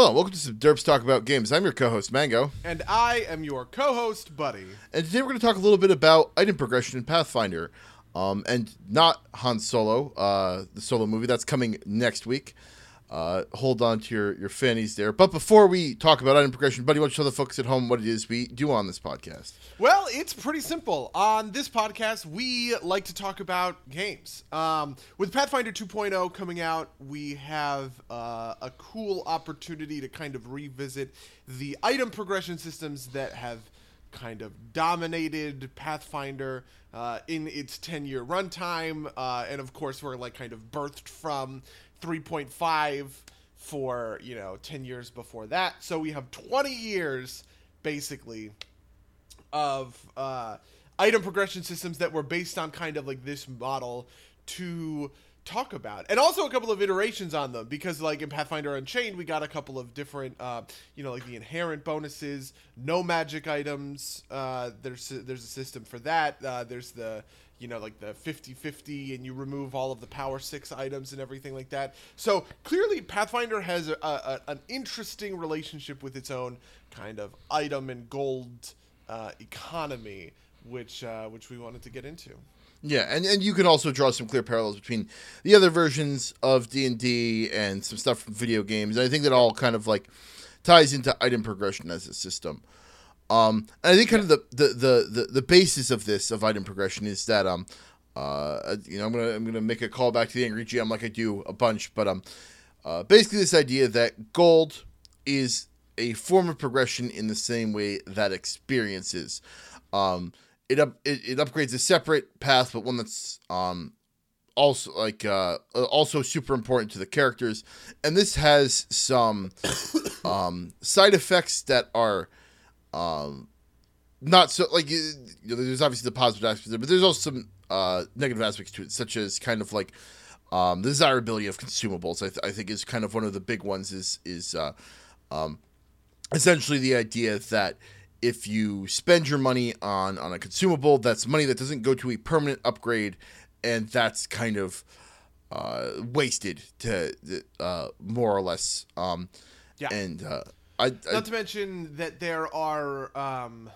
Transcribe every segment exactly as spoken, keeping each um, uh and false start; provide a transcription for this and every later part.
Hello, welcome to Some Derps Talk About Games. I'm your co-host, Mango. And I am your co-host, Buddy. And today we're going to talk a little bit about item progression in Pathfinder. Um, and not Han Solo, uh, the Solo movie. That's coming next week. Uh, hold on to your, your fannies there. But before we talk about item progression, Buddy, why don't you tell the folks at home what it is we do on this podcast? Well, it's pretty simple. On this podcast, we like to talk about games. Um, with Pathfinder two point oh coming out, we have uh, a cool opportunity to kind of revisit the item progression systems that have kind of dominated Pathfinder uh, in its ten-year runtime. Uh, and, of course, we're like kind of birthed from three point five for, you know, ten years before that. So we have twenty years, basically, of uh, item progression systems that were based on kind of like this model to talk about. And also a couple of iterations on them, because like in Pathfinder Unchained, we got a couple of different, uh, you know, like the inherent bonuses, no magic items. Uh, there's, there's a system for that. Uh, there's the... You know, like the fifty-fifty, and you remove all of the power six items and everything like that. So clearly Pathfinder has a, a, an interesting relationship with its own kind of item and gold uh, economy, which uh, which we wanted to get into. Yeah, and, and you can also draw some clear parallels between the other versions of D and D and some stuff from video games. And I think that all kind of like ties into item progression as a system. Um, and I think kind of the, the, the, the, the basis of this, of item progression, is that, um, uh, you know, I'm going to I'm gonna make a call back to the Angry G M like I do a bunch, but um, uh, basically this idea that gold is a form of progression in the same way that experiences. Um, it, up, it it upgrades a separate path, but one that's um, also like uh, also super important to the characters. And this has some um, side effects that are... Um, not so like you know, there's obviously the positive aspects, but there's also some uh negative aspects to it, such as kind of like um the desirability of consumables. I, th- I think is kind of one of the big ones. Is is uh, um, essentially the idea that if you spend your money on on a consumable, that's money that doesn't go to a permanent upgrade, and that's kind of uh wasted to uh more or less. Um, yeah, and uh. I, I, Not to mention that there are um,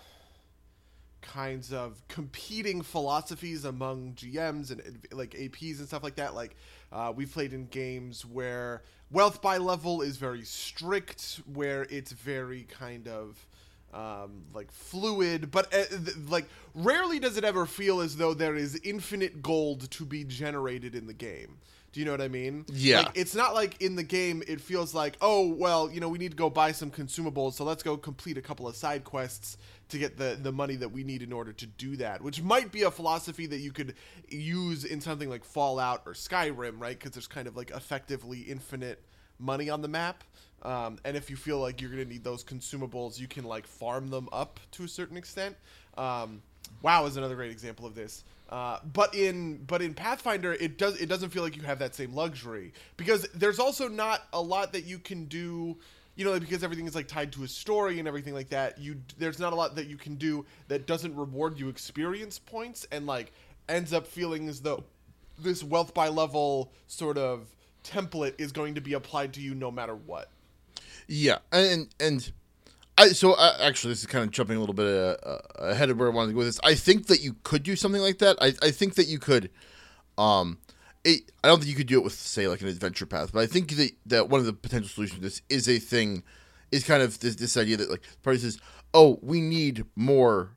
kinds of competing philosophies among G Ms and like A Ps and stuff like that. Like uh, we've played in games where wealth by level is very strict, where it's very kind of um, like fluid, but uh, th- like rarely does it ever feel as though there is infinite gold to be generated in the game. Do you know what I mean? Yeah. Like, it's not like in the game it feels like, oh, well, you know, we need to go buy some consumables, so let's go complete a couple of side quests to get the, the money that we need in order to do that, which might be a philosophy that you could use in something like Fallout or Skyrim, right? Because there's kind of like effectively infinite money on the map. Um, and if you feel like you're going to need those consumables, you can like farm them up to a certain extent. Um, WoW is another great example of this. Uh, but in but in Pathfinder, it does it doesn't feel like you have that same luxury, because there's also not a lot that you can do, you know, because everything is like tied to a story and everything like that. You there's not a lot that you can do that doesn't reward you experience points, and like ends up feeling as though this wealth by level sort of template is going to be applied to you no matter what. Yeah, and and I, so, uh, actually, this is kind of jumping a little bit uh, uh, ahead of where I wanted to go with this. I think that you could do something like that. I, I think that you could um, – I don't think you could do it with, say, like an adventure path. But I think that, that one of the potential solutions to this is a thing – is kind of this, this idea that, like, the party says, oh, we need more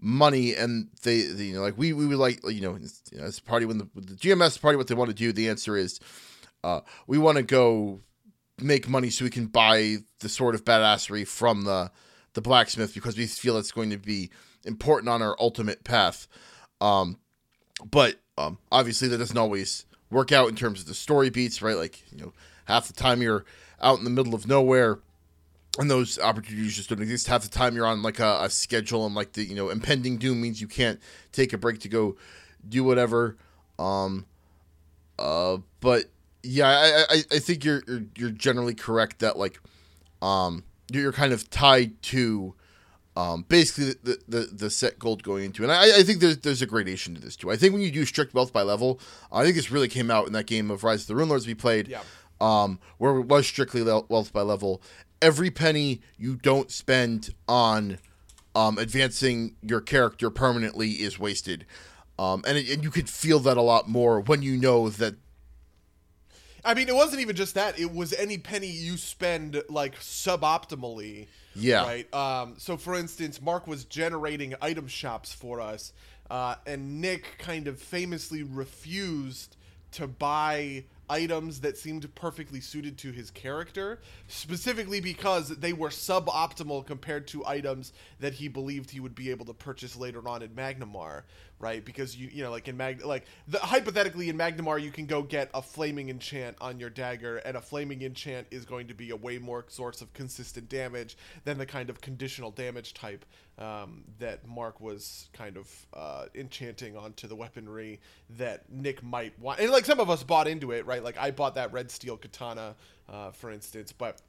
money. And, they, they you know, like, we, we would like – you know, as you know, a party, when the, the G M S party, what they want to do, the answer is uh, we want to go – make money so we can buy the Sword of Badassery from the the blacksmith, because we feel it's going to be important on our ultimate path. Um, but um, obviously that doesn't always work out in terms of the story beats, right? Like, you know, half the time you're out in the middle of nowhere and those opportunities just don't exist. Half the time you're on like a, a schedule, and like the, you know, impending doom means you can't take a break to go do whatever. Um, uh, but Yeah, I, I I think you're you're you're generally correct that like, um, you're kind of tied to, um, basically the, the, the set gold going into, and I, I think there's there's a gradation to this too. I think when you do strict wealth by level, I think this really came out in that game of Rise of the Runelords we played, yeah. um, where it was strictly wealth by level, every penny you don't spend on um, advancing your character permanently is wasted. Um, and, it, and you could feel that a lot more when you know that. I mean, it wasn't even just that. It was any penny you spend, like, suboptimally. Yeah. Right? Um, so, for instance, Mark was generating item shops for us, uh, and Nick kind of famously refused to buy items that seemed perfectly suited to his character, specifically because they were suboptimal compared to items that he believed he would be able to purchase later on in Magnimar, right? Because you you know like in Mag like the, hypothetically in Magnimar you can go get a flaming enchant on your dagger, and a flaming enchant is going to be a way more source of consistent damage than the kind of conditional damage type um, that Mark was kind of uh, enchanting onto the weaponry that Nick might want. And like some of us bought into it, right? Like I bought that red steel katana, uh, for instance, but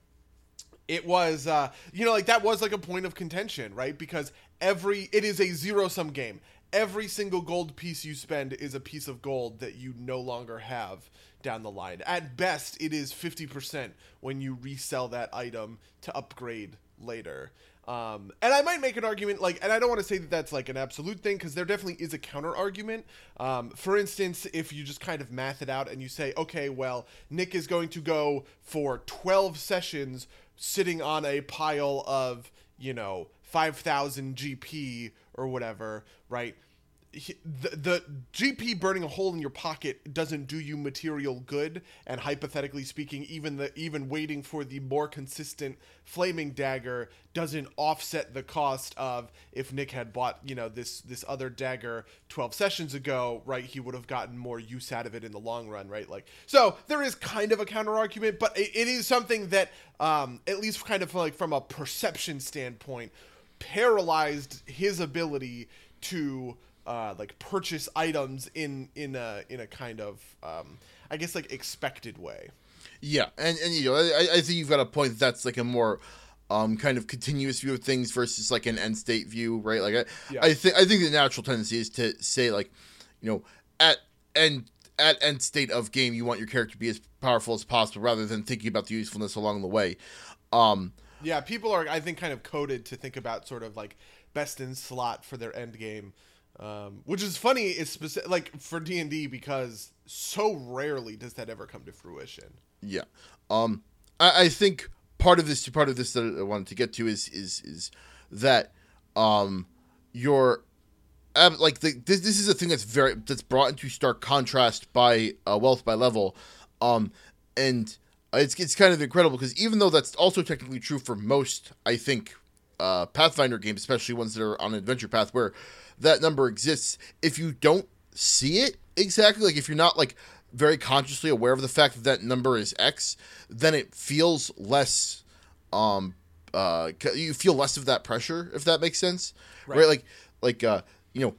it was, uh, you know, like that was like a point of contention, right? Because every, it is a zero sum game. Every single gold piece you spend is a piece of gold that you no longer have down the line. At best, it is fifty percent when you resell that item to upgrade later. Um, and I might make an argument, like, and I don't want to say that that's like an absolute thing, because there definitely is a counter argument. Um, for instance, if you just kind of math it out and you say, okay, well, Nick is going to go for twelve sessions sitting on a pile of, you know, five thousand G P or whatever, right? He, the, the G P burning a hole in your pocket doesn't do you material good, and hypothetically speaking, even the even waiting for the more consistent flaming dagger doesn't offset the cost of if Nick had bought, you know, this this other dagger twelve sessions ago, right? He would have gotten more use out of it in the long run, right? Like, so there is kind of a counter argument, but it, it is something that um, at least kind of like from a perception standpoint paralyzed his ability to. Uh, like purchase items in in a in a kind of um, I guess like expected way. Yeah, and and you know I, I think you've got a point that that's like a more um, kind of continuous view of things versus like an end state view, right? Like I yeah. I think I think the natural tendency is to say like, you know, at end at end state of game you want your character to be as powerful as possible rather than thinking about the usefulness along the way. Um, yeah, people are I think kind of coded to think about sort of like best in slot for their end game. Um, which is funny, is specific, like for D and D, because so rarely does that ever come to fruition. Yeah, um, I, I think part of this, part of this that I wanted to get to is is is that um, your like the, this this is a thing that's very that's brought into stark contrast by uh, wealth by level, um, and it's it's kind of incredible because even though that's also technically true for most, I think, uh, Pathfinder games, especially ones that are on an adventure path where that number exists. If you don't see it exactly, like if you're not like very consciously aware of the fact that that number is X, then it feels less, um, uh, you feel less of that pressure, if that makes sense. Right. right? Like, like, uh, you know,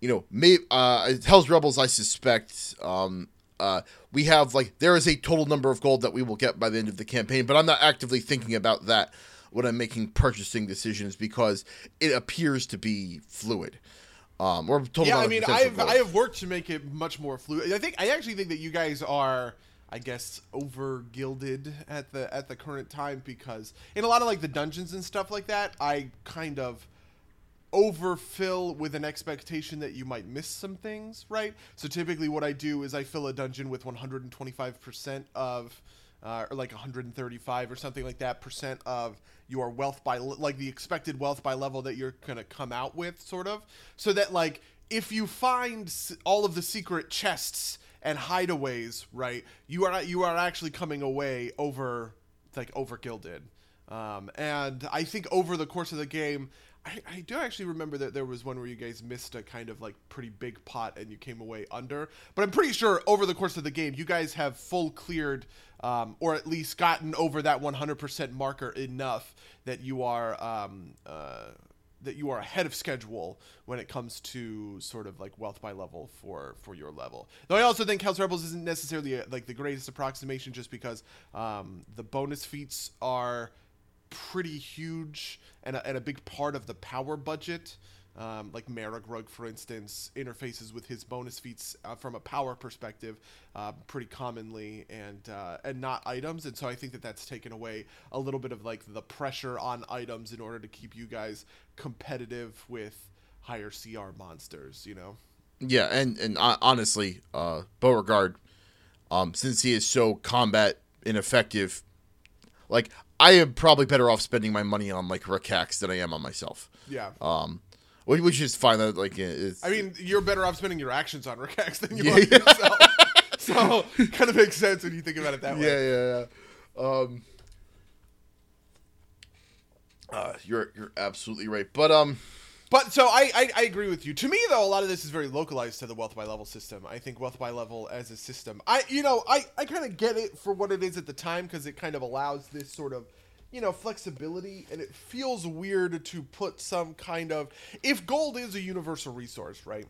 you know, maybe, uh, Hell's Rebels, I suspect, um, uh, we have like, there is a total number of gold that we will get by the end of the campaign, but I'm not actively thinking about that when I'm making purchasing decisions because it appears to be fluid. Um, or total yeah, I mean, I have goal. I have worked to make it much more fluid. I think I actually think that you guys are, I guess, over gilded at the at the current time because in a lot of like the dungeons and stuff like that, I kind of overfill with an expectation that you might miss some things, right? So typically, what I do is I fill a dungeon with one hundred twenty-five percent of. Uh, or like one hundred thirty-five or something like that percent of your wealth by le- like the expected wealth by level that you're going to come out with sort of so that like if you find all of the secret chests and hideaways, right, you are you are actually coming away over like over gilded. Um, and I think over the course of the game, I, I do actually remember that there was one where you guys missed a kind of like pretty big pot and you came away under. But I'm pretty sure over the course of the game, you guys have full cleared um, or at least gotten over that one hundred percent marker enough that you are um, uh, that you are ahead of schedule when it comes to sort of like wealth by level for, for your level. Though I also think Hell's Rebels isn't necessarily a, like the greatest approximation just because um, the bonus feats are pretty huge and a, and a big part of the power budget um, like Maragrug, for instance, interfaces with his bonus feats uh, from a power perspective uh, pretty commonly, and uh, and not items. And so I think that that's taken away a little bit of like the pressure on items in order to keep you guys competitive with higher C R monsters, you know? Yeah, and, and honestly, uh, Beauregard, um, since he is so combat ineffective, like, I am probably better off spending my money on, like, Rakax than I am on myself. Yeah. Um, which is fine. That, like, it's, I mean, you're better off spending your actions on Rakax than you yeah, are yeah. yourself. So, kind of makes sense when you think about it that way. Yeah, yeah, yeah. Um, uh, you're, you're absolutely right. But, um... But so I, I, I agree with you. To me, though, a lot of this is very localized to the wealth by level system. I think wealth by level as a system, I you know, I, I kind of get it for what it is at the time, because it kind of allows this sort of, you know, flexibility, and it feels weird to put some kind of, if gold is a universal resource, right,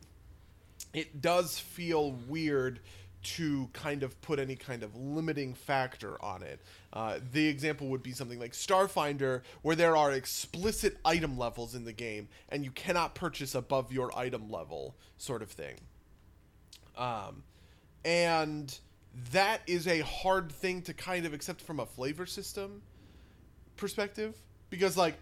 it does feel weird to kind of put any kind of limiting factor on it. Uh, the example would be something like Starfinder, where there are explicit item levels in the game, and you cannot purchase above your item level, sort of thing. Um, and that is a hard thing to kind of accept from a flavor system perspective, because, like,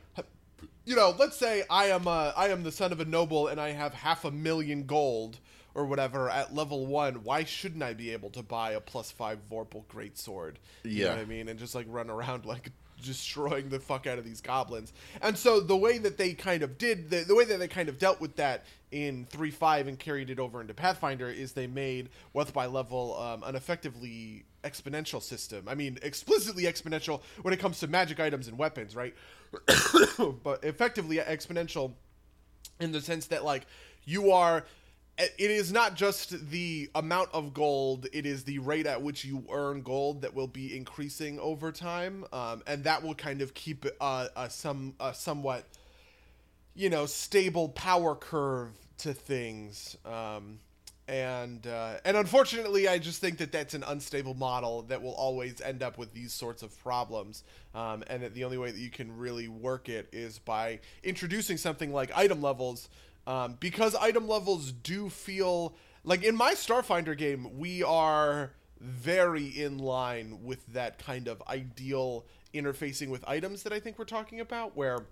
you know, let's say I am a, I am the son of a noble and I have half a million gold or whatever at level one, why shouldn't I be able to buy a plus five Vorpal Greatsword? You yeah. know what I mean? And just, like, run around, like, destroying the fuck out of these goblins. And so the way that they kind of did, the, the way that they kind of dealt with that in three point five and carried it over into Pathfinder is they made wealth by level um, an effectively exponential system. I mean, explicitly exponential when it comes to magic items and weapons, right? But effectively exponential in the sense that, like, you are... It is not just the amount of gold, it is the rate at which you earn gold that will be increasing over time, um, and that will kind of keep uh, a, some, a somewhat, you know, stable power curve to things. Um, and uh, and unfortunately, I just think that that's an unstable model that will always end up with these sorts of problems, um, and that the only way that you can really work it is by introducing something like item levels. Um, because item levels do feel... Like, in my Starfinder game, we are very in line with that kind of ideal interfacing with items that I think we're talking about, where,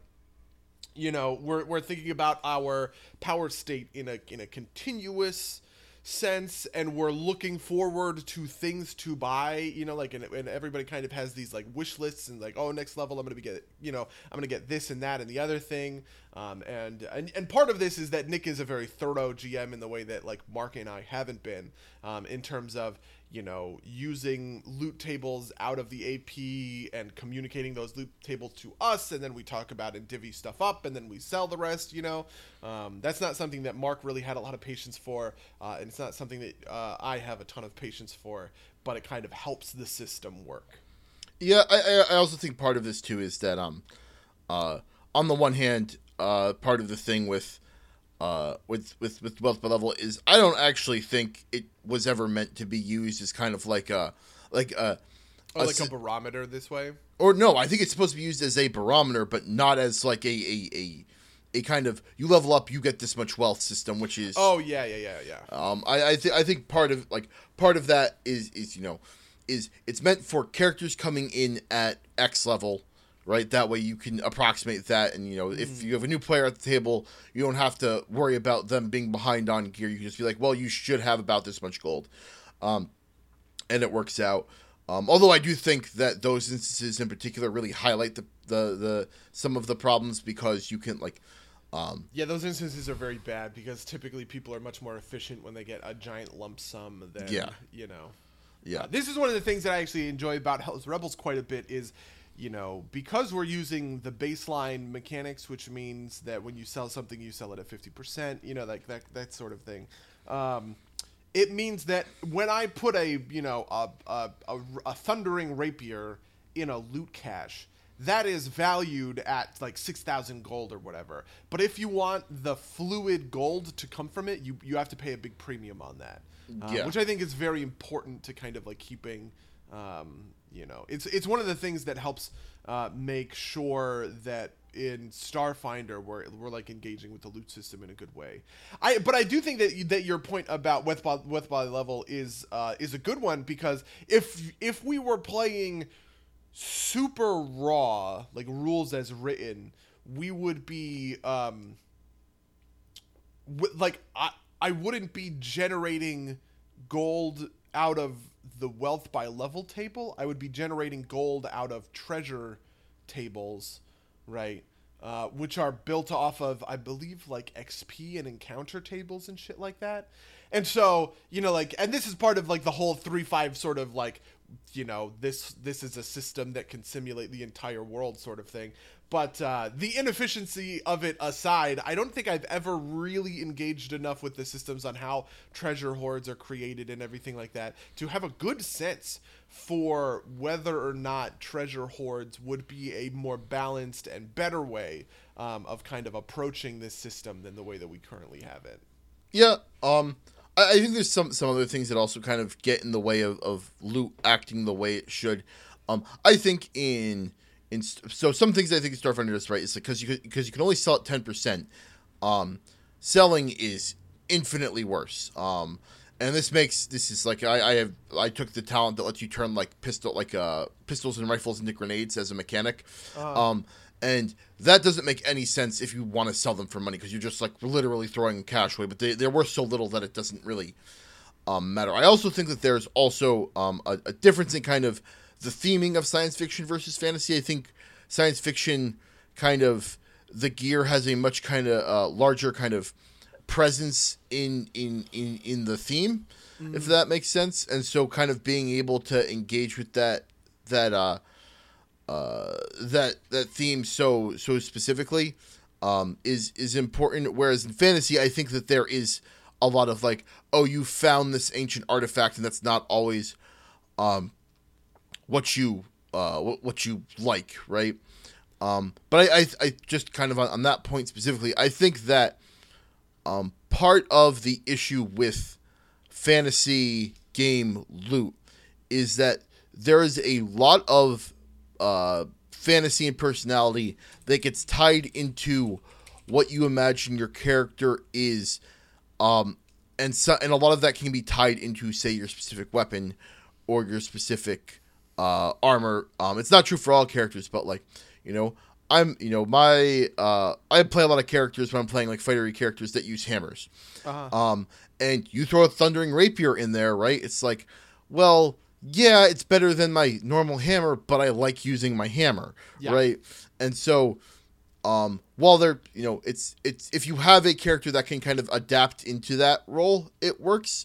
you know, we're we're thinking about our power state in a in a continuous sense, and we're looking forward to things to buy, you know, like, and, and everybody kind of has these, like, wish lists, and, like, oh, next level, I'm gonna be get, you know, I'm gonna get this and that and the other thing, um, and, and, and part of this is that Nick is a very thorough G M in the way that, like, Mark and I haven't been, um, in terms of, you know, using loot tables out of the A P and communicating those loot tables to us, and then we talk about and divvy stuff up, and then we sell the rest, you know. Um, that's not something that Mark really had a lot of patience for, uh, and it's not something that uh, I have a ton of patience for, but it kind of helps the system work. Yeah, I, I also think part of this, too, is that um, uh, on the one hand, uh, part of the thing with Uh, with, with, with wealth by level is I don't actually think it was ever meant to be used as kind of like a like a, oh, a like a barometer this way, or no, I think it's supposed to be used as a barometer, but not as like a a, a, a kind of you level up, you get this much wealth system, which is oh yeah yeah yeah yeah. Um, I I, th- I think part of like part of that is is you know is it's meant for characters coming in at X level. Right, that way you can approximate that, and you know, mm. if you have a new player at the table, you don't have to worry about them being behind on gear. You can just be like, well, you should have about this much gold, um, and it works out. Um, although I do think that those instances in particular really highlight the the, the some of the problems, because you can like. Um, yeah, those instances are very bad because typically people are much more efficient when they get a giant lump sum than yeah. you know. Yeah, uh, this is one of the things that I actually enjoy about Hell's Rebels quite a bit is. You know, because we're using the baseline mechanics, which means that when you sell something, you sell it at fifty percent, you know, like that that sort of thing. Um, it means that when I put a, you know, a, a, a, a thundering rapier in a loot cache, that is valued at like six thousand gold or whatever. But if you want the fluid gold to come from it, you, you have to pay a big premium on that, um, yeah. which I think is very important to kind of like keeping... Um, You know, it's it's one of the things that helps uh, make sure that in Starfinder where we're like engaging with the loot system in a good way. I but I do think that that your point about with body, with body level is uh, is a good one, because if if we were playing super raw, like rules as written, we would be um, w- like I I wouldn't be generating gold out of the wealth by level table. I would be generating gold out of treasure tables, right? Uh, which are built off of, I believe, like X P and encounter tables and shit like that. And so, you know, like, and this is part of like the whole three five sort of like, you know, this this is a system that can simulate the entire world sort of thing. But uh, the inefficiency of it aside, I don't think I've ever really engaged enough with the systems on how treasure hoards are created and everything like that to have a good sense for whether or not treasure hoards would be a more balanced and better way um, of kind of approaching this system than the way that we currently have it. Yeah, um, I, I think there's some, some other things that also kind of get in the way of, of loot acting the way it should. Um, I think in... In, so some things I think Starfinder does right is because like, you because you can only sell at ten percent. Um, selling is infinitely worse. Um, and this makes this is like I, I have I took the talent that lets you turn like pistol like uh pistols and rifles into grenades as a mechanic. Uh. Um, and that doesn't make any sense if you want to sell them for money because you're just like literally throwing cash away. But they they're worth so little that it doesn't really um, matter. I also think that there's also um, a, a difference in kind of the theming of science fiction versus fantasy. I think science fiction kind of the gear has a much kind of uh, larger kind of presence in in in, in the theme, mm-hmm. if that makes sense. And so, kind of being able to engage with that that uh, uh, that that theme so so specifically um, is is important. Whereas in fantasy, I think that there is a lot of like, oh, you found this ancient artifact, and that's not always. Um, what you uh what, what you like, right? Um but I I, I just kind of on, on that point specifically, I think that um part of the issue with fantasy game loot is that there is a lot of uh fantasy and personality that gets tied into what you imagine your character is, um and so and a lot of that can be tied into, say, your specific weapon or your specific Uh, armor. Um, it's not true for all characters, but like, you know, I'm, you know, my, uh, I play a lot of characters when I'm playing like fightery characters that use hammers. Uh-huh. Um, and you throw a thundering rapier in there, right? It's like, well, yeah, it's better than my normal hammer, but I like using my hammer, yeah. right? And so, um, while they're, you know, it's, it's, if you have a character that can kind of adapt into that role, it works.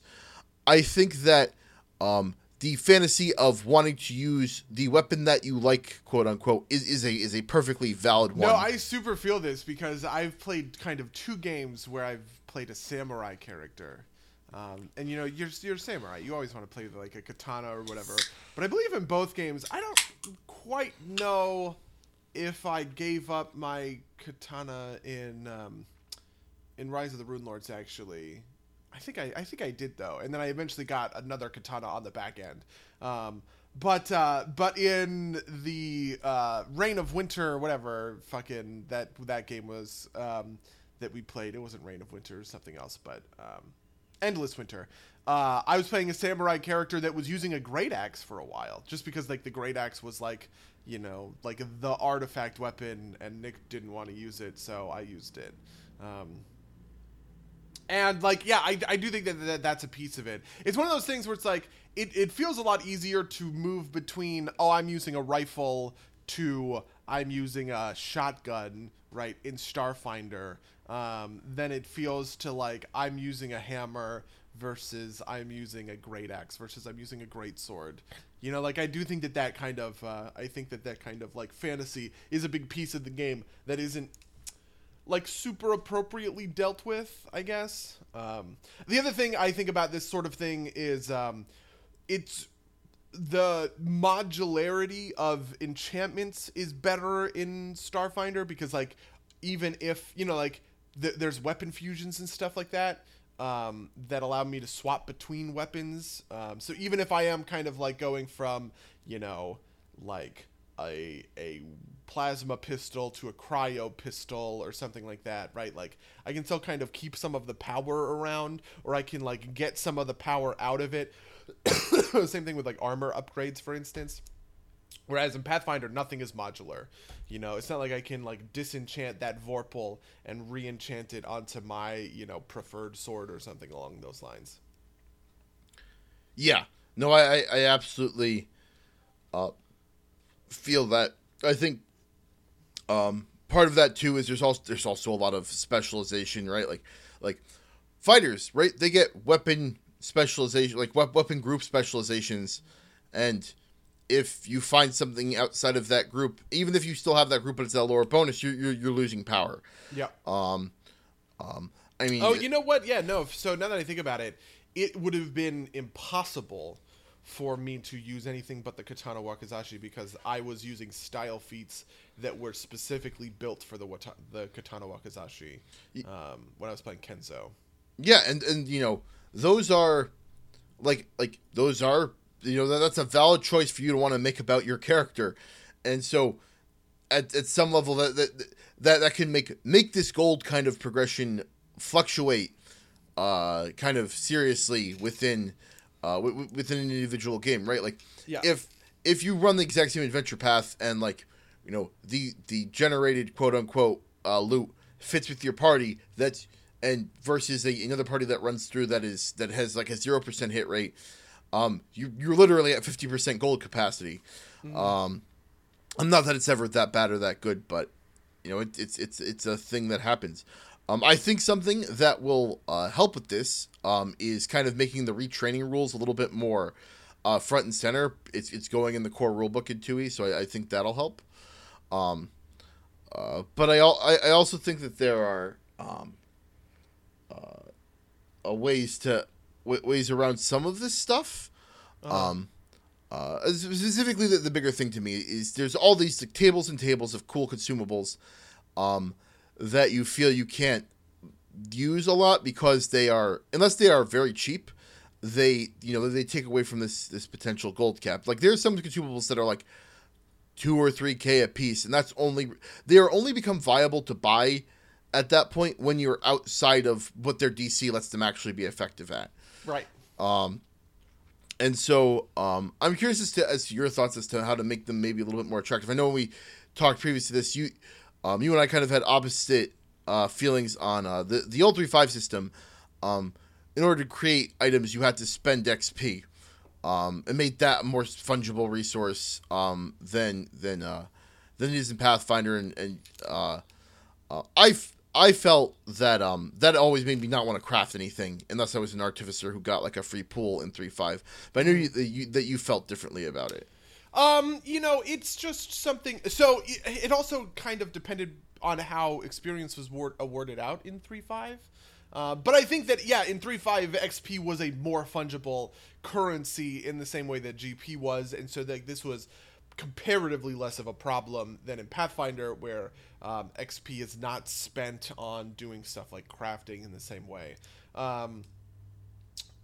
I think that, um, the fantasy of wanting to use the weapon that you like, quote unquote, is, is a is a perfectly valid one. No, I super feel this because I've played kind of two games where I've played a samurai character. Um, and, you know, you're, you're a samurai. You always want to play like a katana or whatever. But I believe in both games, I don't quite know if I gave up my katana in um, in Rise of the Runelords, actually. I think I, I think I did though, and then I eventually got another katana on the back end. Um, but uh, but in the uh, Reign of Winter, whatever fucking that that game was um, that we played, it wasn't Reign of Winter, it was something else, but um, Endless Winter. Uh, I was playing a samurai character that was using a great axe for a while, just because like the great axe was like, you know, like the artifact weapon, and Nick didn't want to use it, so I used it. Um, And, like, yeah, I, I do think that, that that's a piece of it. It's one of those things where it's, like, it, it feels a lot easier to move between, oh, I'm using a rifle to I'm using a shotgun, right, in Starfinder, um, than it feels to, like, I'm using a hammer versus I'm using a great axe versus I'm using a great sword. You know, like, I do think that that kind of, uh, I think that that kind of, like, fantasy is a big piece of the game that isn't, like, super appropriately dealt with, I guess. Um, the other thing I think about this sort of thing is um, it's the modularity of enchantments is better in Starfinder because, like, even if, you know, like, th- there's weapon fusions and stuff like that um, that allow me to swap between weapons. Um, so even if I am kind of, like, going from, you know, like... a a plasma pistol to a cryo pistol or something like that, right? Like, I can still kind of keep some of the power around, or I can, like, get some of the power out of it. Same thing with, like, armor upgrades, for instance. Whereas in Pathfinder, nothing is modular. You know, it's not like I can, like, disenchant that Vorpal and re-enchant it onto my, you know, preferred sword or something along those lines. Yeah. No, I, I absolutely uh, feel that. I think um, part of that, too, is there's also there's also a lot of specialization, right? Like, like fighters, right? They get weapon specialization, like we- weapon group specializations, and if you find something outside of that group, even if you still have that group but it's a lower bonus, you're, you're, you're losing power. Yeah. Um, um, I mean... Oh, you know what? Yeah, no. So now that I think about it, it would have been impossible for me to use anything but the Katana Wakizashi because I was using style feats that were specifically built for the wata- the Katana Wakizashi um, when I was playing Kenzo. Yeah, and, and you know, those are... Like, like those are... You know, that's a valid choice for you to want to make about your character. And so at at some level that that that, that can make make this gold kind of progression fluctuate uh, kind of seriously within uh, w- within an individual game, right? Like yeah. if if you run the exact same adventure path and, like, you know, the the generated quote unquote uh, loot fits with your party, that's and versus a, another party that runs through that is that has like a zero percent hit rate. Um, you, you're literally at fifty percent gold capacity. Mm. Um, I'm not that it's ever that bad or that good, but, you know, it, it's, it's, it's a thing that happens. Um, I think something that will, uh, help with this, um, is kind of making the retraining rules a little bit more, uh, front and center. It's, it's going in the core rulebook in two E, so I, I think that'll help. Um, uh, but I, I, I also think that there are, um, uh, ways to, ways around some of this stuff. Uh-huh. Um, uh, specifically, the, the bigger thing to me is there's all these like, tables and tables of cool consumables um, that you feel you can't use a lot because they are, unless they are very cheap, they, you know, they take away from this, this potential gold cap. Like there's some consumables that are like two or three K a piece, and that's only, they are only become viable to buy at that point when you're outside of what their D C lets them actually be effective at. Right. Um, and so um, I'm curious as to, as to your thoughts as to how to make them maybe a little bit more attractive. I know when we talked previous to this, you um, you and I kind of had opposite uh, feelings on uh, the, the L thirty-five system. Um, in order to create items, you had to spend X P. Um, it made that a more fungible resource um, than than uh, than it is in Pathfinder. And, and uh, uh, I I felt that um, that always made me not want to craft anything unless I was an artificer who got like a free pool in three point five. But I knew you, that, you, that you felt differently about it. Um, you know, it's just something. So it, it also kind of depended on how experience was ward, awarded out in three point five. Uh, but I think that, yeah, in three point five, X P was a more fungible currency in the same way that G P was. And so like this was comparatively less of a problem than in Pathfinder, where um, X P is not spent on doing stuff like crafting in the same way. Um,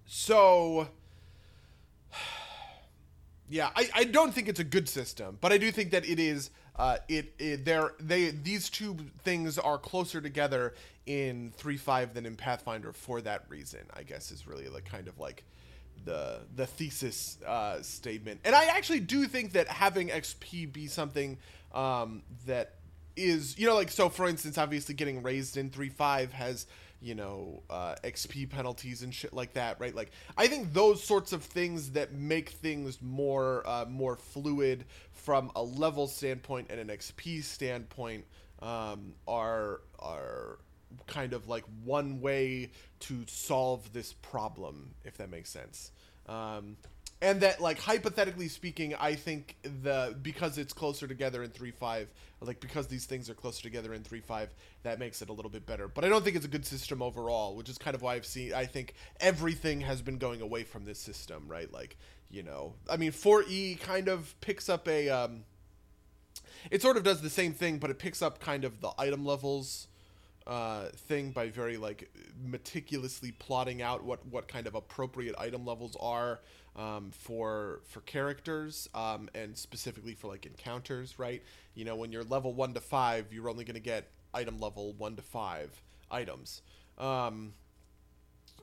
so, yeah, I, I don't think it's a good system, but I do think that it is. Uh, it, it there they these two things are closer together in three point five than in Pathfinder for that reason. I guess is really the kind of like. the the thesis uh, statement. And I actually do think that having X P be something um, that is, you know, like, so for instance, obviously getting raised in three point five has, you know, uh, X P penalties and shit like that, right? Like, I think those sorts of things that make things more uh, more fluid from a level standpoint and an X P standpoint um, are are... kind of like one way to solve this problem, if that makes sense. Um, and that, like, hypothetically speaking, I think the because it's closer together in three point five, like, because these things are closer together in three point five, that makes it a little bit better. But I don't think it's a good system overall, which is kind of why I've seen, I think everything has been going away from this system, right? Like, you know, I mean, four E kind of picks up a, um, it sort of does the same thing, but it picks up kind of the item levels uh, thing by very like meticulously plotting out what, what kind of appropriate item levels are um, for for characters um, and specifically for like encounters, right? You know, when you're level one to five, you're only going to get item level one to five items. Um,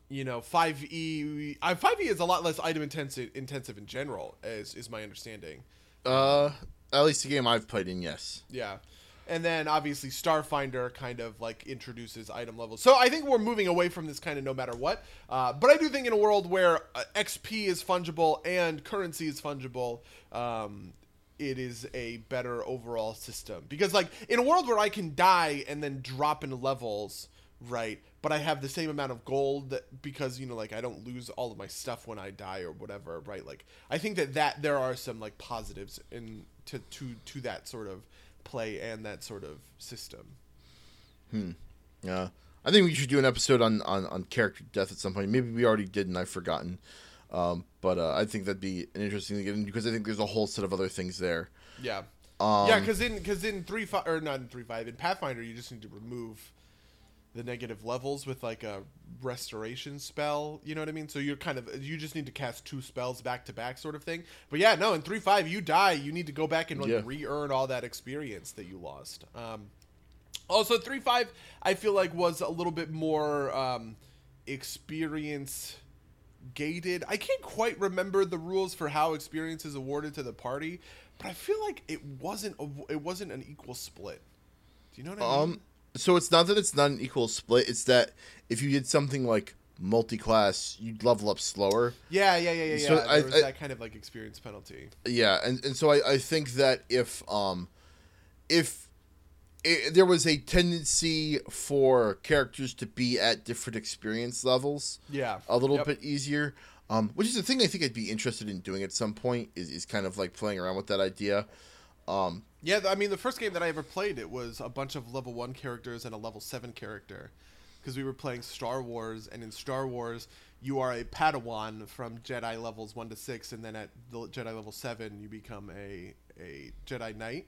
you know, five E uh, five E is a lot less item intensive intensive in general, is is my understanding. Uh, at least the game I've played in, yes. Yeah. And then, obviously, Starfinder kind of, like, introduces item levels. So I think we're moving away from this kind of no matter what. Uh, but I do think in a world where uh, X P is fungible and currency is fungible, um, it is a better overall system. Because, like, in a world where I can die and then drop in levels, right, but I have the same amount of gold that, because, you know, like, I don't lose all of my stuff when I die or whatever, right? Like, I think that, that there are some, like, positives in to to, to that sort of play and that sort of system. Hmm. Yeah. Uh, I think we should do an episode on, on, on character death at some point. Maybe we already did and I've forgotten. Um, but uh, I think that'd be an interesting thing to get into because I think there's a whole set of other things there. Yeah. Um, yeah, because in because in three five or not in three five in Pathfinder you just need to remove the negative levels with like a restoration spell, you know what I mean? So you're kind of, you just need to cast two spells back to back sort of thing. But yeah, no, in three five you die, you need to go back and like yeah. re-earn all that experience that you lost. Um, also three five I feel like was a little bit more um, experience gated. I can't quite remember the rules for how experience is awarded to the party, but I feel like it wasn't a, it wasn't an equal split. Do you know what I um, mean? So it's not that it's not an equal split. It's that if you did something like multi-class, you'd level up slower. Yeah, yeah, yeah, yeah. So yeah. I, there was I, that kind of like experience penalty. Yeah, and, and so I, I think that if um, if it, there was a tendency for characters to be at different experience levels, yeah, a little yep. bit easier. Um, which is the thing I think I'd be interested in doing at some point is, is kind of like playing around with that idea. Um, yeah, I mean, the first game that I ever played, it was a bunch of level one characters and a level seven character because we were playing Star Wars, and in Star Wars, you are a Padawan from Jedi levels one to six, and then at the Jedi level seven, you become a, a Jedi Knight.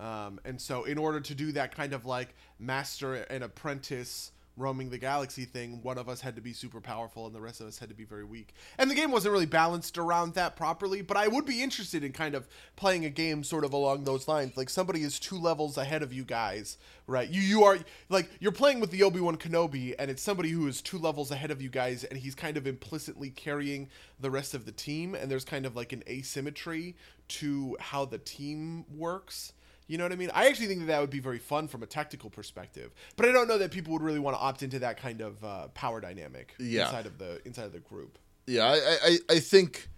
Um, and so in order to do that kind of like master and apprentice roaming the galaxy thing, one of us had to be super powerful and the rest of us had to be very weak. And the game wasn't really balanced around that properly, but I would be interested in kind of playing a game sort of along those lines. Like somebody is two levels ahead of you guys, right? You you are like you're playing with the Obi-Wan Kenobi and it's somebody who is two levels ahead of you guys and he's kind of implicitly carrying the rest of the team, and there's kind of like an asymmetry to how the team works. You know what I mean? I actually think that that would be very fun from a tactical perspective, but I don't know that people would really want to opt into that kind of uh, power dynamic yeah. inside of the inside of the group. Yeah, I, I I think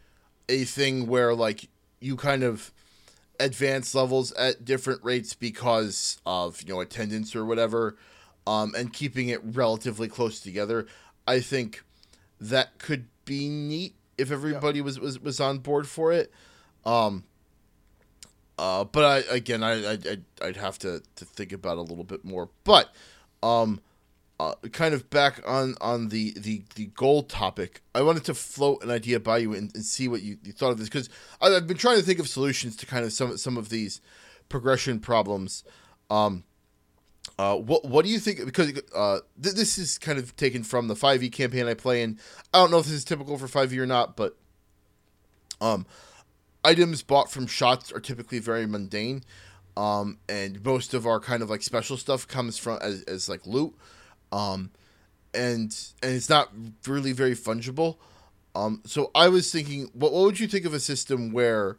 a thing where like you kind of advance levels at different rates because of you know attendance or whatever, um, and keeping it relatively close together. I think that could be neat if everybody yeah. was, was was on board for it. Um, Uh, but I, again, I, I, I'd have to, to think about it a little bit more, but, um, uh, kind of back on, on the, the, the gold topic, I wanted to float an idea by you and, and see what you, you thought of this. Cause I, I've been trying to think of solutions to kind of some, some of these progression problems. Um, uh, what, what do you think? Because, uh, th- this is kind of taken from the five E campaign I play in. I don't know if this is typical for five E or not, but, um, items bought from shots are typically very mundane, um, and most of our kind of like special stuff comes from as, as like loot, um, and and it's not really very fungible. Um, so I was thinking, what what would you think of a system where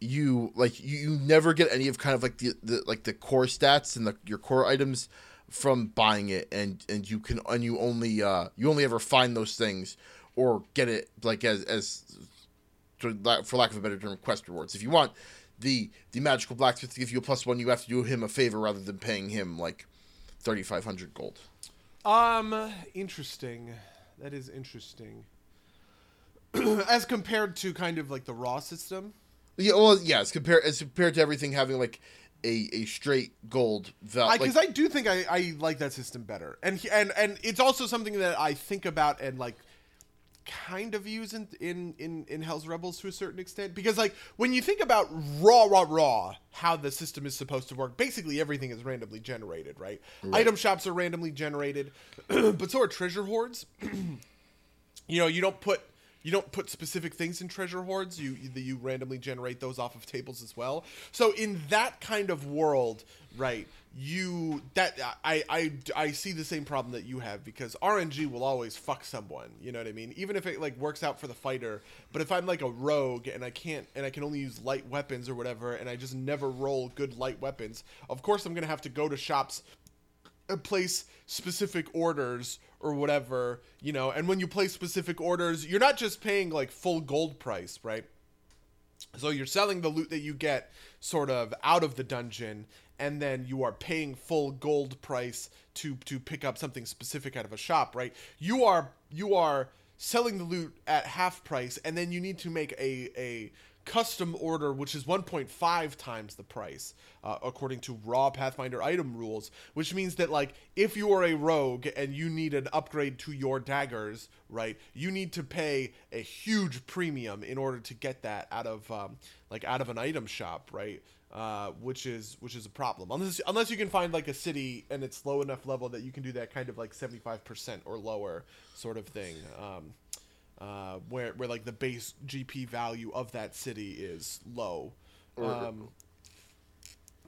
you like you, you never get any of kind of like the, the like the core stats and the, your core items from buying it, and, and you can and you only uh, you only ever find those things or get it like as as for lack of a better term, quest rewards. If you want the the magical blacksmith to give you a plus one, you have to do him a favor rather than paying him like thirty-five hundred gold. Um, interesting. That is interesting. As compared to kind of like the raw system. Yeah, well, yeah. As compared as compared to everything having like a, a straight gold value. Because like, I do think I, I like that system better, and and and it's also something that I think about and like. kind of use in, in in in Hell's Rebels to a certain extent, because like when you think about raw raw raw how the system is supposed to work, basically everything is randomly generated, right? right. Item shops are randomly generated, but so are treasure hoards. You know, you don't put you don't put specific things in treasure hoards. You you randomly generate those off of tables as well. So in that kind of world, right? You that I, I I see the same problem that you have, because R N G will always fuck someone, you know what I mean? Even if it like works out for the fighter, but if I'm like a rogue and I can't and I can only use light weapons or whatever, and I just never roll good light weapons, of course I'm gonna have to go to shops and place specific orders or whatever, you know. And when you place specific orders, you're not just paying like full gold price, right? So you're selling the loot that you get sort of out of the dungeon, and then you are paying full gold price to to pick up something specific out of a shop, right? You are you are selling the loot at half price, and then you need to make a, a custom order, which is one point five times the price, uh, according to raw Pathfinder item rules, which means that, like, if you are a rogue and you need an upgrade to your daggers, right, you need to pay a huge premium in order to get that out of, um, like, out of an item shop, right? Uh, which is which is a problem. Unless unless you can find like a city and it's low enough level that you can do that kind of like seventy-five percent or lower sort of thing, um, uh, where where like the base G P value of that city is low. Or, um,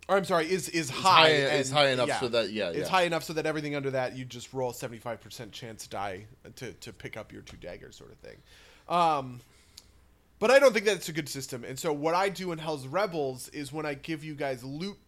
or I'm sorry, is is high. It's high enough so that yeah, it's high enough so that everything under that you just roll seventy-five percent chance die to to pick up your two daggers sort of thing. Um, But I don't think that's a good system. And so what I do in Hell's Rebels is when I give you guys loot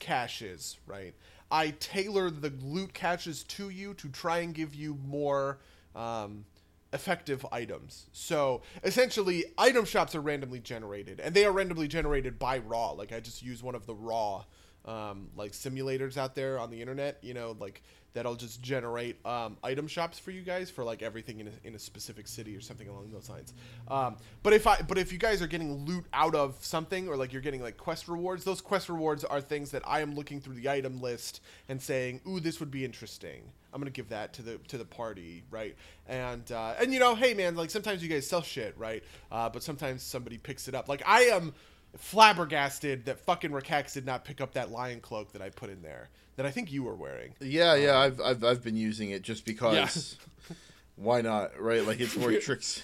caches, right, I tailor the loot caches to you to try and give you more um, effective items. So essentially, item shops are randomly generated, and they are randomly generated by raw. Like I just use one of the raw um, like simulators out there on the internet, you know, like that'll just generate um, item shops for you guys for like everything in a, in a specific city or something along those lines. Um, but if I, but if you guys are getting loot out of something, or like you're getting like quest rewards, those quest rewards are things that I am looking through the item list and saying, "Ooh, this would be interesting. I'm gonna give that to the to the party, right?" And uh, and you know, hey man, like sometimes you guys sell shit, right? Uh, but sometimes somebody picks it up. Like I am flabbergasted that fucking Rakax did not pick up that lion cloak that I put in there that I think you were wearing. Yeah, um, yeah, I've, I've I've been using it just because. Yeah. Why not, right? Like it's more tricks.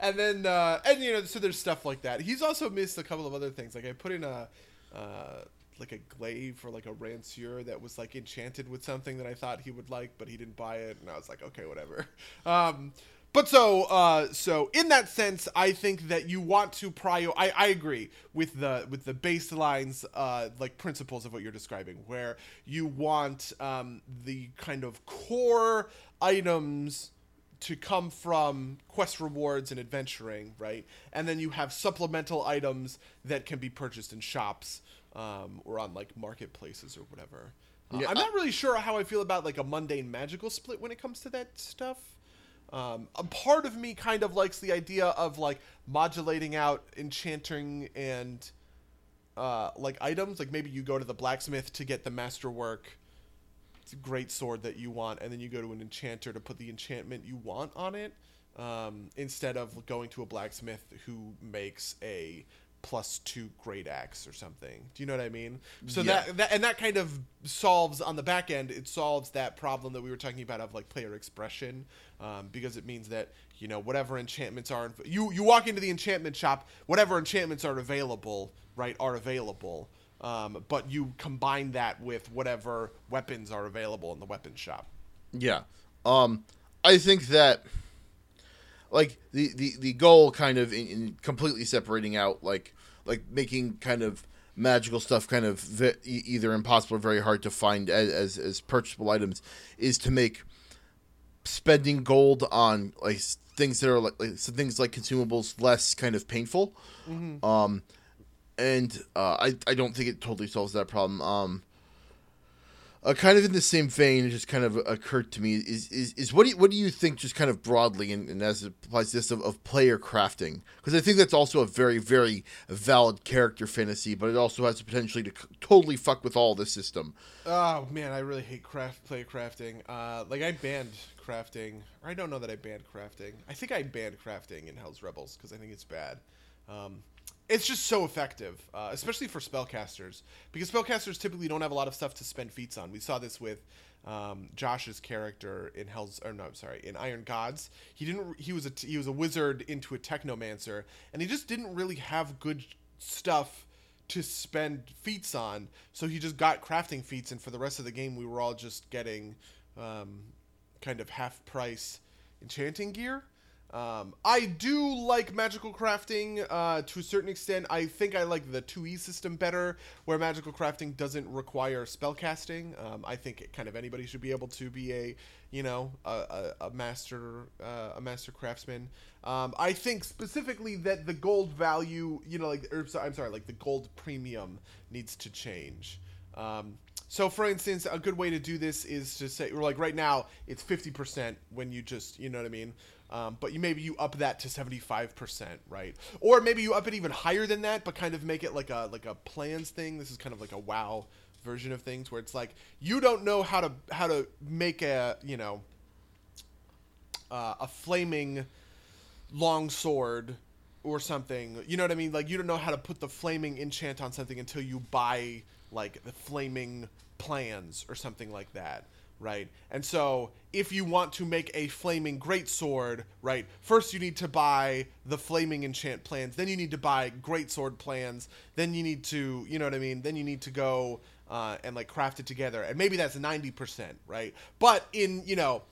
And then uh, and you know, so there's stuff like that. He's also missed a couple of other things. Like I put in a uh, like a glaive or like a rancier that was like enchanted with something that I thought he would like, but he didn't buy it, and I was like, okay, whatever. Um, But so, uh, so in that sense, I think that you want to prior. I, I agree with the with the baselines, uh, like principles of what you're describing, where you want um, the kind of core items to come from quest rewards and adventuring, right? And then you have supplemental items that can be purchased in shops um, or on like marketplaces or whatever. Uh, yeah, I'm not really sure how I feel about like a mundane magical split when it comes to that stuff. Um, a part of me kind of likes the idea of like modulating out enchanting and uh, like items. Like maybe you go to the blacksmith to get the masterwork great sword that you want, and then you go to an enchanter to put the enchantment you want on it, um, instead of going to a blacksmith who makes a plus two great axe or something. Do you know what I mean? So yeah. that, that and that kind of solves on the back end. It solves that problem that we were talking about of like player expression, um, because it means that, you know, whatever enchantments are, you you walk into the enchantment shop, whatever enchantments are available, right, are available. Um, but you combine that with whatever weapons are available in the weapon shop. Yeah, um, I think that. Like, the, the, the goal kind of in, in completely separating out, like, like making kind of magical stuff kind of ve- either impossible or very hard to find as, as, as purchasable items is to make spending gold on, like, things that are, like, like so things like consumables less kind of painful. Mm-hmm. Um, and uh, I, I don't think it totally solves that problem. Um, Uh, kind of in the same vein, it just kind of occurred to me is is, is what do you, what do you think, just kind of broadly and, and as it applies to this, of, of player crafting? Because I think that's also a very, very valid character fantasy, but it also has the potential to c- totally fuck with all the system. Oh man, I really hate craft player crafting. Uh, like I banned crafting, or I don't know that I banned crafting. I think I banned crafting in Hell's Rebels because I think it's bad. Um, It's just so effective, uh, especially for spellcasters, because spellcasters typically don't have a lot of stuff to spend feats on. We saw this with um, Josh's character in Hell's, or no, I'm sorry, in Iron Gods. He didn't. He was a he was a wizard into a technomancer, and he just didn't really have good stuff to spend feats on. So he just got crafting feats, and for the rest of the game, we were all just getting um, kind of half price enchanting gear. Um, I do like magical crafting uh, to a certain extent. I think I like the two E system better, where magical crafting doesn't require spellcasting. Um, I think it, kind of anybody should be able to be a, you know, a, a, a master, uh, a master craftsman. Um, I think specifically that the gold value, you know, like or, I'm sorry, like the gold premium needs to change. Um, So, for instance, a good way to do this is to say, or like right now, it's fifty percent when you just, you know what I mean? Um, but you maybe you up that to seventy-five percent, right? Or maybe you up it even higher than that, but kind of make it like a like a plans thing. This is kind of like a WoW version of things where it's like you don't know how to how to make a, you know, uh, a flaming longsword or something. You know what I mean? Like you don't know how to put the flaming enchant on something until you buy like the flaming plans or something like that, right? And so if you want to make a flaming greatsword, right, first you need to buy the flaming enchant plans, then you need to buy greatsword plans, then you need to, you know what I mean, then you need to go uh, and like craft it together. And maybe that's ninety percent, right? But in, you know,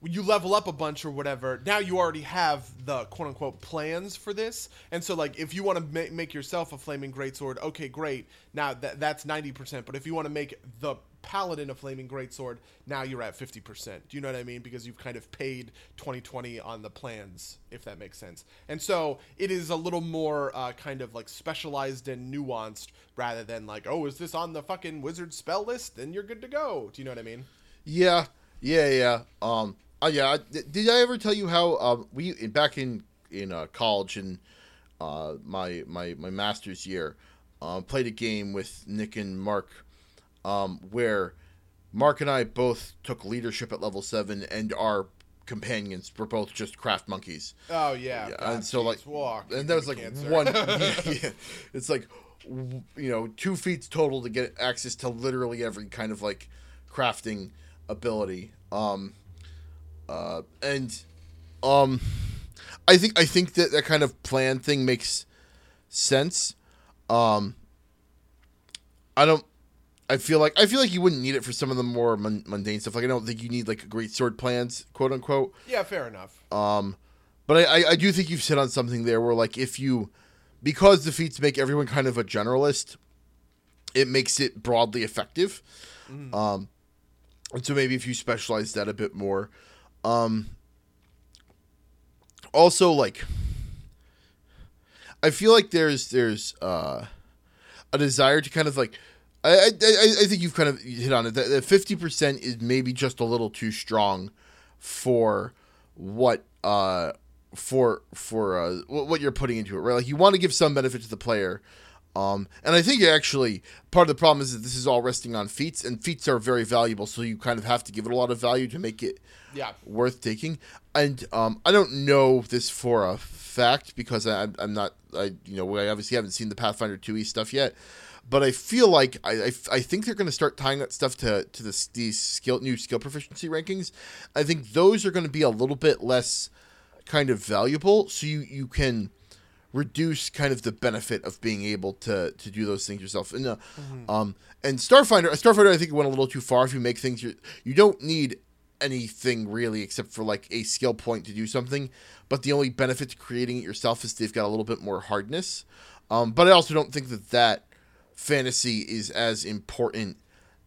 when you level up a bunch or whatever, now you already have the quote-unquote plans for this. And so, like, if you want to ma- make yourself a flaming greatsword, okay, great. Now th- that's ninety percent. But if you want to make the paladin a flaming greatsword, now you're at fifty percent. Do you know what I mean? Because you've kind of paid twenty twenty on the plans, if that makes sense. And so it is a little more uh, kind of, like, specialized and nuanced rather than, like, oh, is this on the fucking wizard spell list? Then you're good to go. Do you know what I mean? Yeah. Yeah, yeah. Um... Oh, yeah. Did I ever tell you how um, we back in in uh, college and uh, my my my master's year um, played a game with Nick and Mark um, where Mark and I both took leadership at level seven and our companions were both just craft monkeys. Oh yeah, yeah. And so like walk, and that was like cancer. one. yeah, yeah. It's like you know two feats total to get access to literally every kind of like crafting ability. Um, Uh, and, um, I think, I think that that kind of plan thing makes sense. Um, I don't, I feel like, I feel like you wouldn't need it for some of the more mun- mundane stuff. Like, I don't think you need like great sword plans, quote unquote. Yeah, fair enough. Um, but I, I, I do think you've hit on something there where like, if you, because the feats make everyone kind of a generalist, it makes it broadly effective. Mm. Um, and so maybe if you specialize that a bit more. Um, also like, I feel like there's, there's, uh, a desire to kind of like, I, I, I think you've kind of hit on it. That fifty percent is maybe just a little too strong for what, uh, for, for, uh, what you're putting into it, right? Like you want to give some benefit to the player. Um, and I think actually part of the problem is that this is all resting on feats, and feats are very valuable, so you kind of have to give it a lot of value to make it yeah. worth taking. And um, I don't know this for a fact because I, I'm not, I you know, I obviously haven't seen the Pathfinder two E stuff yet, but I feel like I I, I think they're going to start tying that stuff to to this, these skill new skill proficiency rankings. I think those are going to be a little bit less kind of valuable, so you you can reduce kind of the benefit of being able to to do those things yourself. And uh, mm-hmm. um, and Starfinder, Starfinder, I think went a little too far. If you make things, you don't need anything really except for like a skill point to do something. But the only benefit to creating it yourself is they've got a little bit more hardness. Um, but I also don't think that that fantasy is as important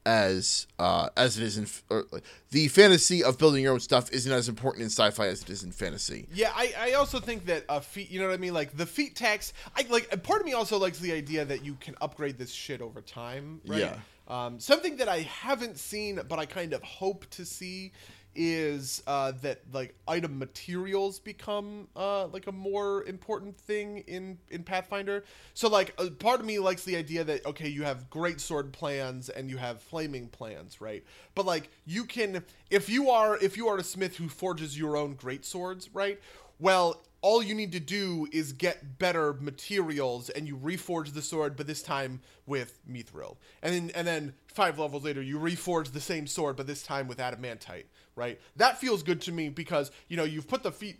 as uh, as it is in or, like, the fantasy of building your own stuff isn't as important in sci-fi as it is in fantasy. Yeah, I, I also think that a feat, you know what I mean? Like the feat tax, I like. Part of me also likes the idea that you can upgrade this shit over time, right? Yeah. Um, something that I haven't seen, but I kind of hope to see, is uh, that like item materials become uh, like a more important thing in, in Pathfinder. So like uh, part of me likes the idea that, okay, you have greatsword plans and you have flaming plans, right? But like you can, if you are, if you are a smith who forges your own greatswords, right? Well, all you need to do is get better materials and you reforge the sword, but this time with mithril. And then, and then five levels later, you reforge the same sword, but this time with adamantite, right? That feels good to me because, you know, you've put the feet,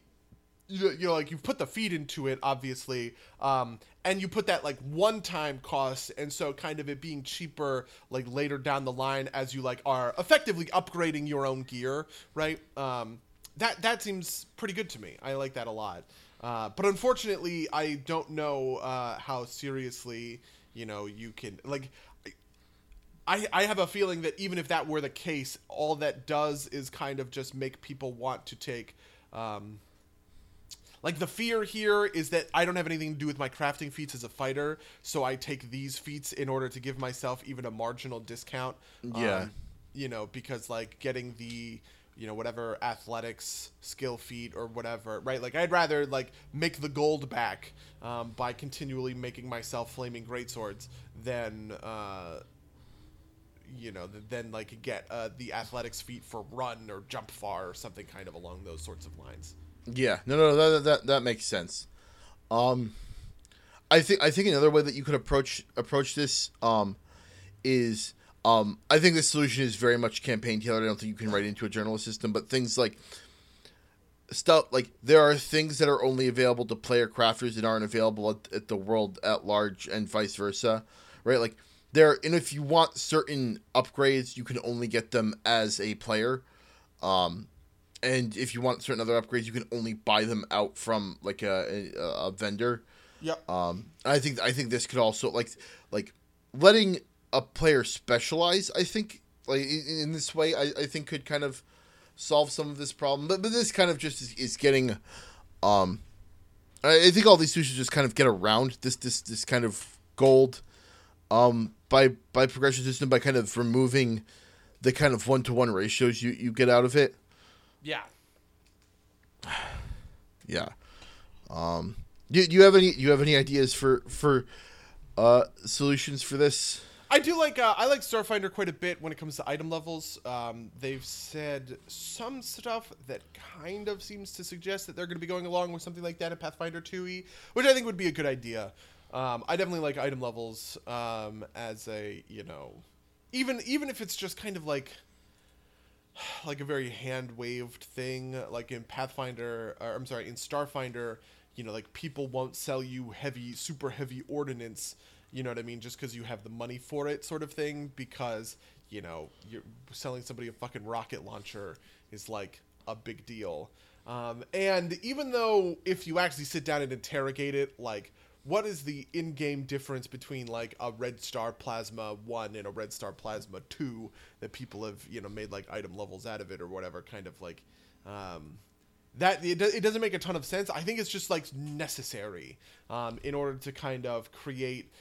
you know, like you've put the feet into it, obviously. Um, and you put that like one time cost. And so kind of it being cheaper, like later down the line, as you like are effectively upgrading your own gear, right? Um, That that seems pretty good to me. I like that a lot. Uh, but unfortunately, I don't know uh, how seriously, you know, you can... Like, I, I have a feeling that even if that were the case, all that does is kind of just make people want to take... Um, like, the fear here is that I don't have anything to do with my crafting feats as a fighter, so I take these feats in order to give myself even a marginal discount. Yeah. Um, you know, because, like, getting the... you know, whatever athletics skill feat or whatever, right? Like I'd rather like make the gold back um, by continually making myself flaming greatswords than, uh, you know, than like get uh, the athletics feat for run or jump far or something kind of along those sorts of lines. Yeah, no, no, that that that makes sense. Um, I think I think another way that you could approach approach this um, is. Um, I think the solution is very much campaign tailored. I don't think you can write into a journalist system, but things like stuff like there are things that are only available to player crafters that aren't available at, at the world at large, and vice versa, right? Like there, and if you want certain upgrades, you can only get them as a player, um, and if you want certain other upgrades, you can only buy them out from like a, a, a vendor. Yep. Um, I think I think this could also like like letting a player specialize, I think, like in, in this way, I, I think could kind of solve some of this problem. But but this kind of just is, is getting, um, I, I think all these solutions just kind of get around this this this kind of gold, um, by by progression system by kind of removing the kind of one to one ratios you you get out of it. Yeah. Yeah. Um. Do, do you have any do you have any ideas for for, uh, solutions for this? I do like uh, I like Starfinder quite a bit when it comes to item levels. Um, they've said some stuff that kind of seems to suggest that they're going to be going along with something like that in Pathfinder two E, which I think would be a good idea. Um, I definitely like item levels um, as a, you know, even even if it's just kind of like like a very hand-waved thing, like in Pathfinder, or I'm sorry, in Starfinder, you know, like people won't sell you heavy, super heavy ordnance. You know what I mean? Just because you have the money for it sort of thing, because, you know, you're selling somebody a fucking rocket launcher is like a big deal. Um, and even though if you actually sit down and interrogate it, like what is the in-game difference between like a Red Star Plasma one and a Red Star Plasma two that people have, you know, made like item levels out of it or whatever kind of like... Um, That it, do, it doesn't make a ton of sense. I think it's just like necessary um, in order to kind of create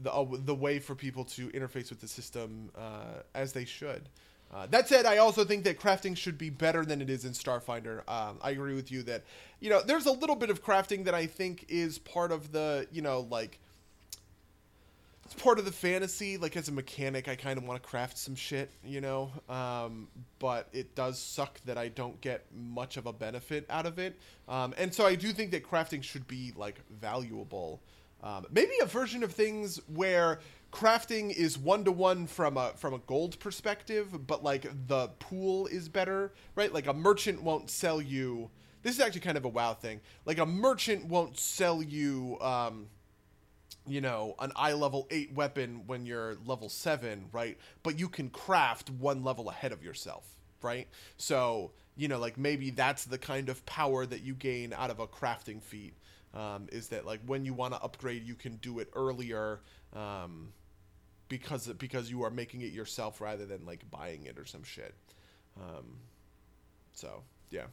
the uh, the way for people to interface with the system uh, as they should. Uh, that said, I also think that crafting should be better than it is in Starfinder. Um, I agree with you that, you know, there's a little bit of crafting that I think is part of the, you know, like it's part of the fantasy. Like as a mechanic, I kind of want to craft some shit, you know, um, but it does suck that I don't get much of a benefit out of it. Um, and so I do think that crafting should be like valuable. Um, maybe a version of things where crafting is one-to-one from a from a gold perspective, but like the pool is better, right? Like a merchant won't sell you. This is actually kind of a WoW thing. Like a merchant won't sell you, um, you know, an eye level eight weapon when you're level seven, right? But you can craft one level ahead of yourself, right? So, you know, like maybe that's the kind of power that you gain out of a crafting feat. Um, is that like when you want to upgrade, you can do it earlier um, because because you are making it yourself rather than like buying it or some shit. Um, so yeah,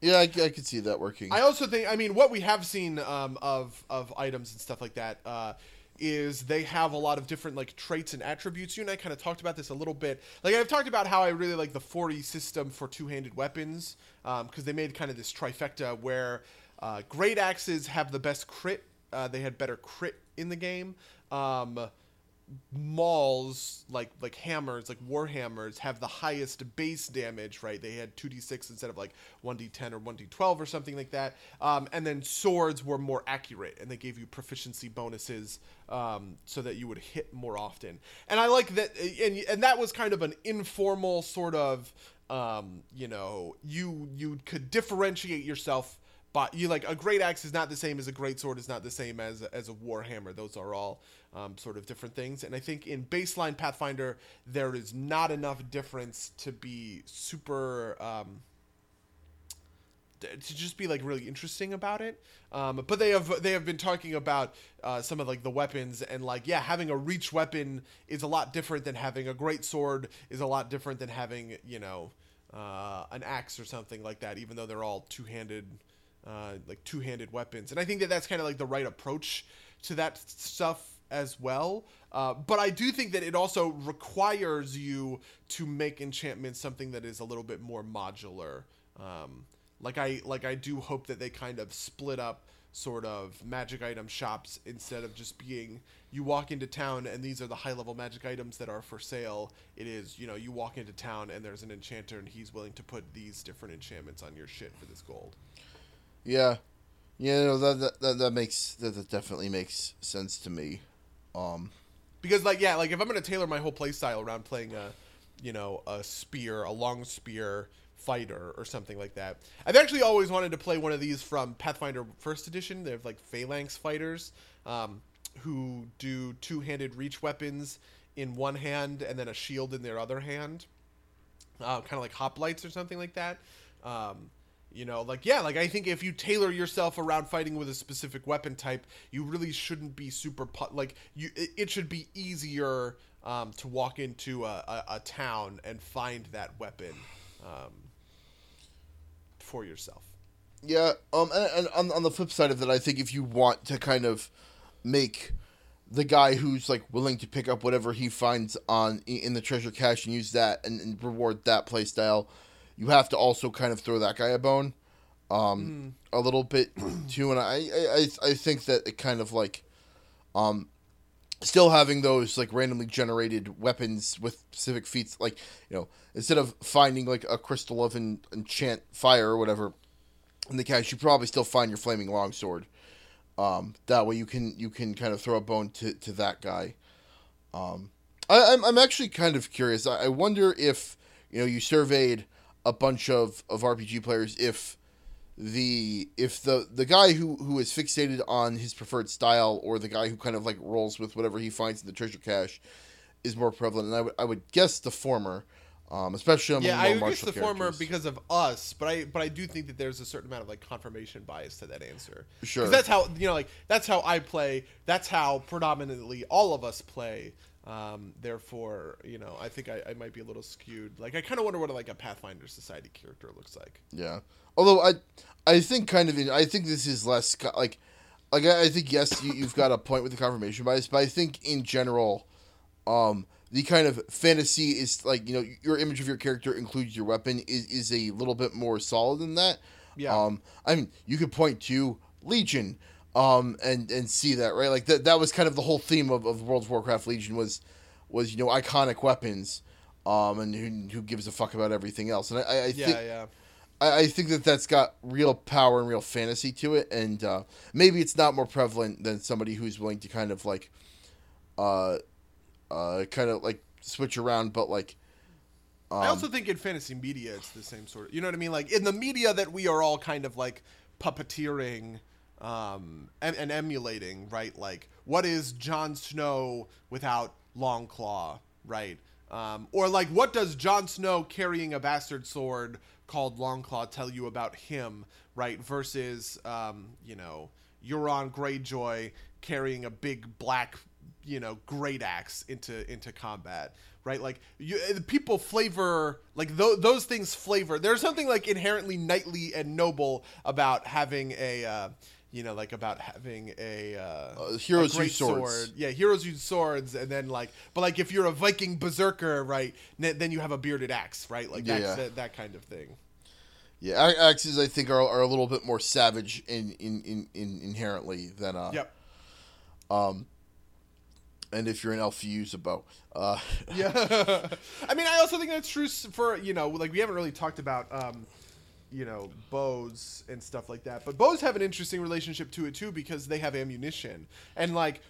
yeah, I, I could see that working. I also think, I mean, what we have seen um, of of items and stuff like that uh, is they have a lot of different like traits and attributes. You and I kind of talked about this a little bit. Like I've talked about how I really like the four E system for two-handed weapons because um, they made kind of this trifecta where uh, great axes have the best crit. Uh, they had better crit in the game. Um, mauls, like like hammers, like war hammers, have the highest base damage, right? They had two d six instead of like one d ten or one d twelve or something like that. Um, and then swords were more accurate, and they gave you proficiency bonuses um, so that you would hit more often. And I like that, and and that was kind of an informal sort of, um, you know, you you could differentiate yourself. But you like a great axe is not the same as a great sword is not the same as as a war hammer. Those are all um, sort of different things. And I think in baseline Pathfinder there is not enough difference to be super um, to just be like really interesting about it. Um, but they have they have been talking about uh, some of like the weapons and like yeah, having a reach weapon is a lot different than having a great sword is a lot different than having you know uh, an axe or something like that. Even though they're all two-handed. Uh, like two-handed weapons. And I think that that's kind of like the right approach to that stuff as well. Uh, but I do think that it also requires you to make enchantments something that is a little bit more modular. Um, like I like I do hope that they kind of split up sort of magic item shops instead of just being you walk into town and these are the high-level magic items that are for sale. It is, you know, you walk into town and there's an enchanter and he's willing to put these different enchantments on your shit for this gold. Yeah, yeah, no, that that that makes that, that definitely makes sense to me, um, because like yeah, like if I'm gonna tailor my whole playstyle around playing a, you know, a spear, a long spear fighter or something like that. I've actually always wanted to play one of these from Pathfinder First Edition. They have like phalanx fighters, um, who do two-handed reach weapons in one hand and then a shield in their other hand, uh, kind of like hoplites or something like that. Um, You know, like, yeah, like, I think if you tailor yourself around fighting with a specific weapon type, you really shouldn't be super, pu- like, you. It, it should be easier um, to walk into a, a, a town and find that weapon um, for yourself. Yeah, um, and, and on, on the flip side of that, I think if you want to kind of make the guy who's, like, willing to pick up whatever he finds on in the treasure cache and use that and, and reward that playstyle, you have to also kind of throw that guy a bone um, mm. a little bit too. And I, I, I think that it kind of like um, still having those like randomly generated weapons with specific feats, like, you know, instead of finding like a crystal of en- enchant fire or whatever in the cache, you probably still find your flaming longsword. Um, that way you can, you can kind of throw a bone to, to that guy. Um, I, I'm, I'm actually kind of curious. I, I wonder if, you know, you surveyed a bunch of, of R P G players, if the if the, the guy who, who is fixated on his preferred style or the guy who kind of like rolls with whatever he finds in the treasure cache is more prevalent. And I would I would guess the former, um, especially among yeah, more martial characters. Yeah, I would guess the former because of us, but I but I do think that there's a certain amount of like confirmation bias to that answer. Sure, because that's how you know like that's how I play. That's how predominantly all of us play. Um, therefore, you know, I think I, I might be a little skewed. Like, I kind of wonder what like a Pathfinder Society character looks like. Yeah. Although I, I think kind of, in, I think this is less like, like I think yes, you, you've got a point with the confirmation bias, but I think in general, um, the kind of fantasy is like, you know, your image of your character includes your weapon is, is a little bit more solid than that. Yeah. Um, I mean, you could point to Legion. Um, and, and see that, right? Like that, that was kind of the whole theme of, of World of Warcraft Legion was, was, you know, iconic weapons, um, and who, who gives a fuck about everything else. And I, I, I yeah, think, yeah. I, I think that that's got real power and real fantasy to it. And, uh, maybe it's not more prevalent than somebody who's willing to kind of like, uh, uh, kind of like switch around, but like, um, I also think in fantasy media, it's the same sort of, you know what I mean? Like in the media that we are all kind of like puppeteering, Um, and, and emulating, right? Like, what is Jon Snow without Longclaw, right? Um, or like, what does Jon Snow carrying a bastard sword called Longclaw tell you about him, right? Versus, um, you know, Euron Greyjoy carrying a big black, you know, great axe into into combat, right? Like, you, people flavor, like, th- those things flavor. There's something, like, inherently knightly and noble about having a, uh, you know, like about having a uh, uh, heroes a use swords. Sword. Yeah, heroes use swords, and then like, but like if you're a Viking berserker, right, then you have a bearded axe, right, like yeah, that's, yeah. That, that kind of thing. Yeah, axes I think are are a little bit more savage in in, in, in inherently than uh. Yep. Um. And if you're an elf, you use a bow. Uh. Yeah. I mean, I also think that's true for, you know, like we haven't really talked about, um, you know, bows and stuff like that. But bows have an interesting relationship to it, too, because they have ammunition. And, like,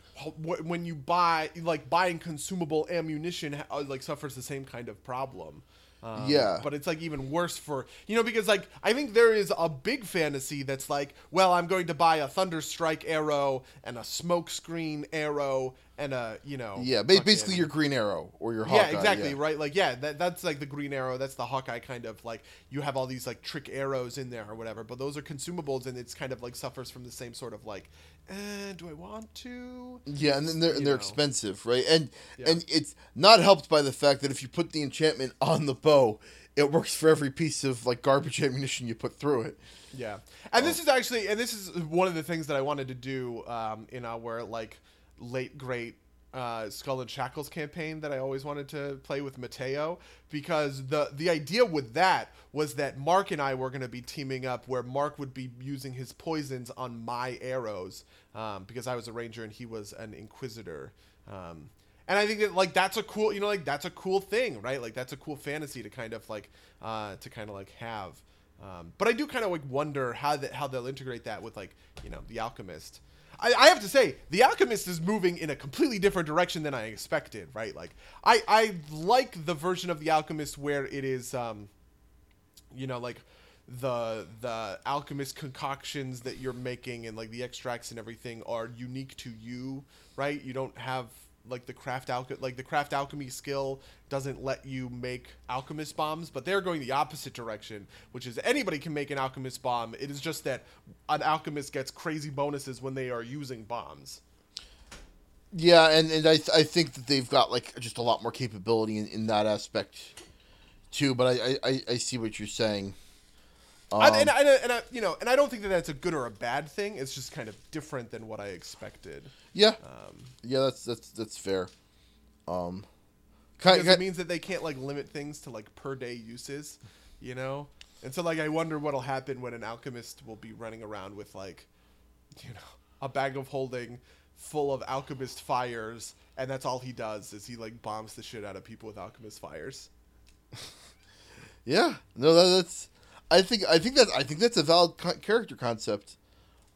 when you buy, like, buying consumable ammunition, like, suffers the same kind of problem. Um, yeah. But it's, like, even worse for, you know, because, like, I think there is a big fantasy that's like, well, I'm going to buy a Thunderstrike arrow and a Smokescreen arrow and a, you know. Yeah, basically fucking, your Green Arrow or your Hawkeye. Yeah, exactly, yeah. Right? Like, yeah, that, that's, like, the Green Arrow. That's the Hawkeye kind of, like, you have all these, like, trick arrows in there or whatever. But those are consumables, and it's kind of, like, suffers from the same sort of, like, eh, do I want to? Yeah, and then they're, and they're expensive, right? And yeah. and it's not helped by the fact that if you put the enchantment on the bow, it works for every piece of, like, garbage ammunition you put through it. Yeah. And uh, this is actually, and this is one of the things that I wanted to do um, in our, like, late great uh, Skull and Shackles campaign that I always wanted to play with Mateo, because the, the idea with that was that Mark and I were going to be teaming up where Mark would be using his poisons on my arrows um, because I was a ranger and he was an inquisitor. Um, and I think that, like, that's a cool, you know, like, that's a cool thing, right? Like, that's a cool fantasy to kind of, like, uh, to kind of, like, have. Um, but I do kind of, like, wonder how that, how they'll integrate that with, like, you know, The Alchemist. I, I have to say, The Alchemist is moving in a completely different direction than I expected, right? Like, I, I like the version of The Alchemist where it is, um, you know, like, the the alchemist concoctions that you're making and, like, the extracts and everything are unique to you, right? You don't have... Like the craft alch- like the craft alchemy skill doesn't let you make alchemist bombs, but they're going the opposite direction, which is anybody can make an alchemist bomb. It is just that an alchemist gets crazy bonuses when they are using bombs. Yeah, and, and I th- I think that they've got, like, just a lot more capability in, in that aspect too. But I, I, I see what you're saying. Um, I, and I, and I, you know, and I don't think that that's a good or a bad thing. It's just kind of different than what I expected. Yeah, um, yeah, that's that's that's fair. Um, because kind, it means that they can't, like, limit things to, like, per day uses, you know. And so, like, I wonder what'll happen when an alchemist will be running around with, like, you know, a bag of holding full of alchemist fires, and that's all he does is he, like, bombs the shit out of people with alchemist fires. Yeah, no, that, that's. I think I think that I think that's a valid co- character concept,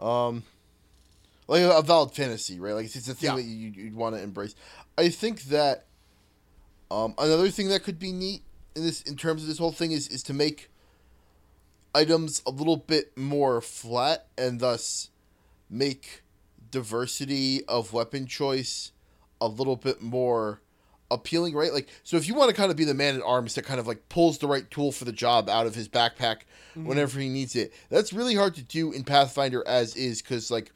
um, like a, a valid fantasy, right? Like it's, it's a thing yeah. that you, you'd want to embrace. I think that um, another thing that could be neat in this, in terms of this whole thing, is is to make items a little bit more flat and thus make diversity of weapon choice a little bit more appealing, right? Like, so if you want to kind of be the man at arms that kind of, like, pulls the right tool for the job out of his backpack mm-hmm. whenever he needs it, that's really hard to do in Pathfinder as is, because, like,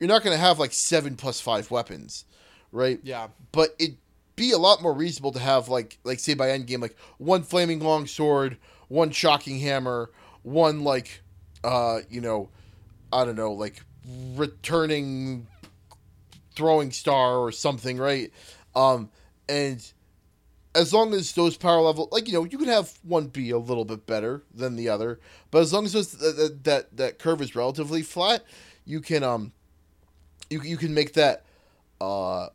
you're not going to have, like, seven plus five weapons, right? Yeah. But it'd be a lot more reasonable to have, like, like say by endgame, like, one flaming longsword, one shocking hammer, one, like, uh, you know, I don't know, like, returning throwing star or something, right? Um, And as long as those power level, like, you know, you can have one be a little bit better than the other, but as long as those, that, that that curve is relatively flat, you can um, you you can make that uh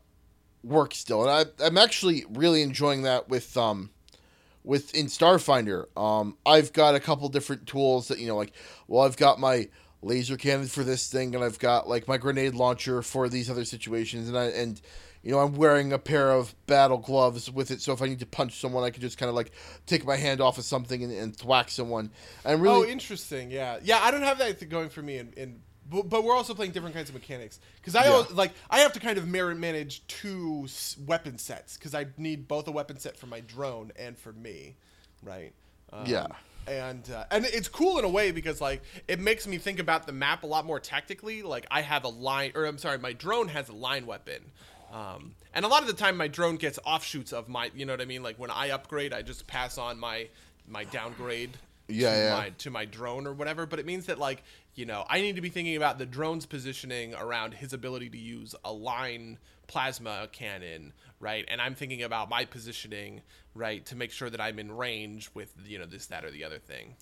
work still. And I I'm actually really enjoying that with um, with in Starfinder. Um, I've got a couple different tools that, you know, like, well, I've got my laser cannon for this thing, and I've got, like, my grenade launcher for these other situations, and I and. You know, I'm wearing a pair of battle gloves with it, so if I need to punch someone, I can just kind of, like, take my hand off of something and, and thwack someone. I'm really... Oh, interesting, yeah. Yeah, I don't have that going for me, in, in, but, but we're also playing different kinds of mechanics. Because I, yeah. like, I have to kind of manage two weapon sets, because I need both a weapon set for my drone and for me, right? Um, yeah. And uh, and it's cool in a way because, like, it makes me think about the map a lot more tactically. Like, I have a line... Or, I'm sorry, my drone has a line weapon. Um, and a lot of the time my drone gets offshoots of my, you know what I mean? Like, when I upgrade, I just pass on my, my downgrade yeah, to, yeah. My, to my drone or whatever, but it means that, like, you know, I need to be thinking about the drone's positioning around his ability to use a line plasma cannon, right? And I'm thinking about my positioning, right, to make sure that I'm in range with, you know, this, that, or the other thing.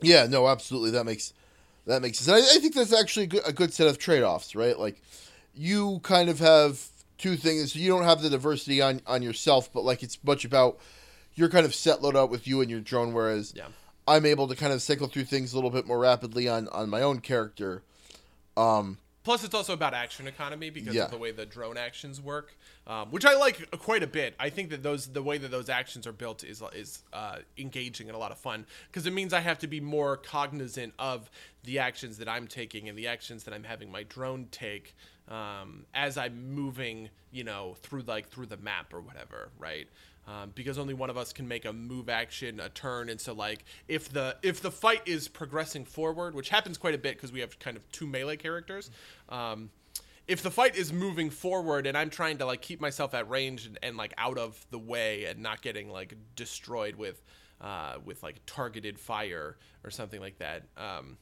Yeah, no, absolutely. That makes that makes sense. I, I think that's actually a good, a good set of trade-offs, right? Like, you kind of have two things. You don't have the diversity on, on yourself, but, like, it's much about your kind of set load out with you and your drone, whereas yeah. I'm able to kind of cycle through things a little bit more rapidly on, on my own character. Um, Plus, it's also about action economy because yeah. of the way the drone actions work, um, which I like quite a bit. I think that those the way that those actions are built is is uh, engaging and a lot of fun because it means I have to be more cognizant of the actions that I'm taking and the actions that I'm having my drone take um, as I'm moving, you know, through like through the map or whatever, right? Um, because only one of us can make a move action, a turn. And so, like, if the if the fight is progressing forward, which happens quite a bit because we have kind of two melee characters, um, if the fight is moving forward and I'm trying to, like, keep myself at range and, and like, out of the way and not getting, like, destroyed with, uh, with like, targeted fire or something like that, um,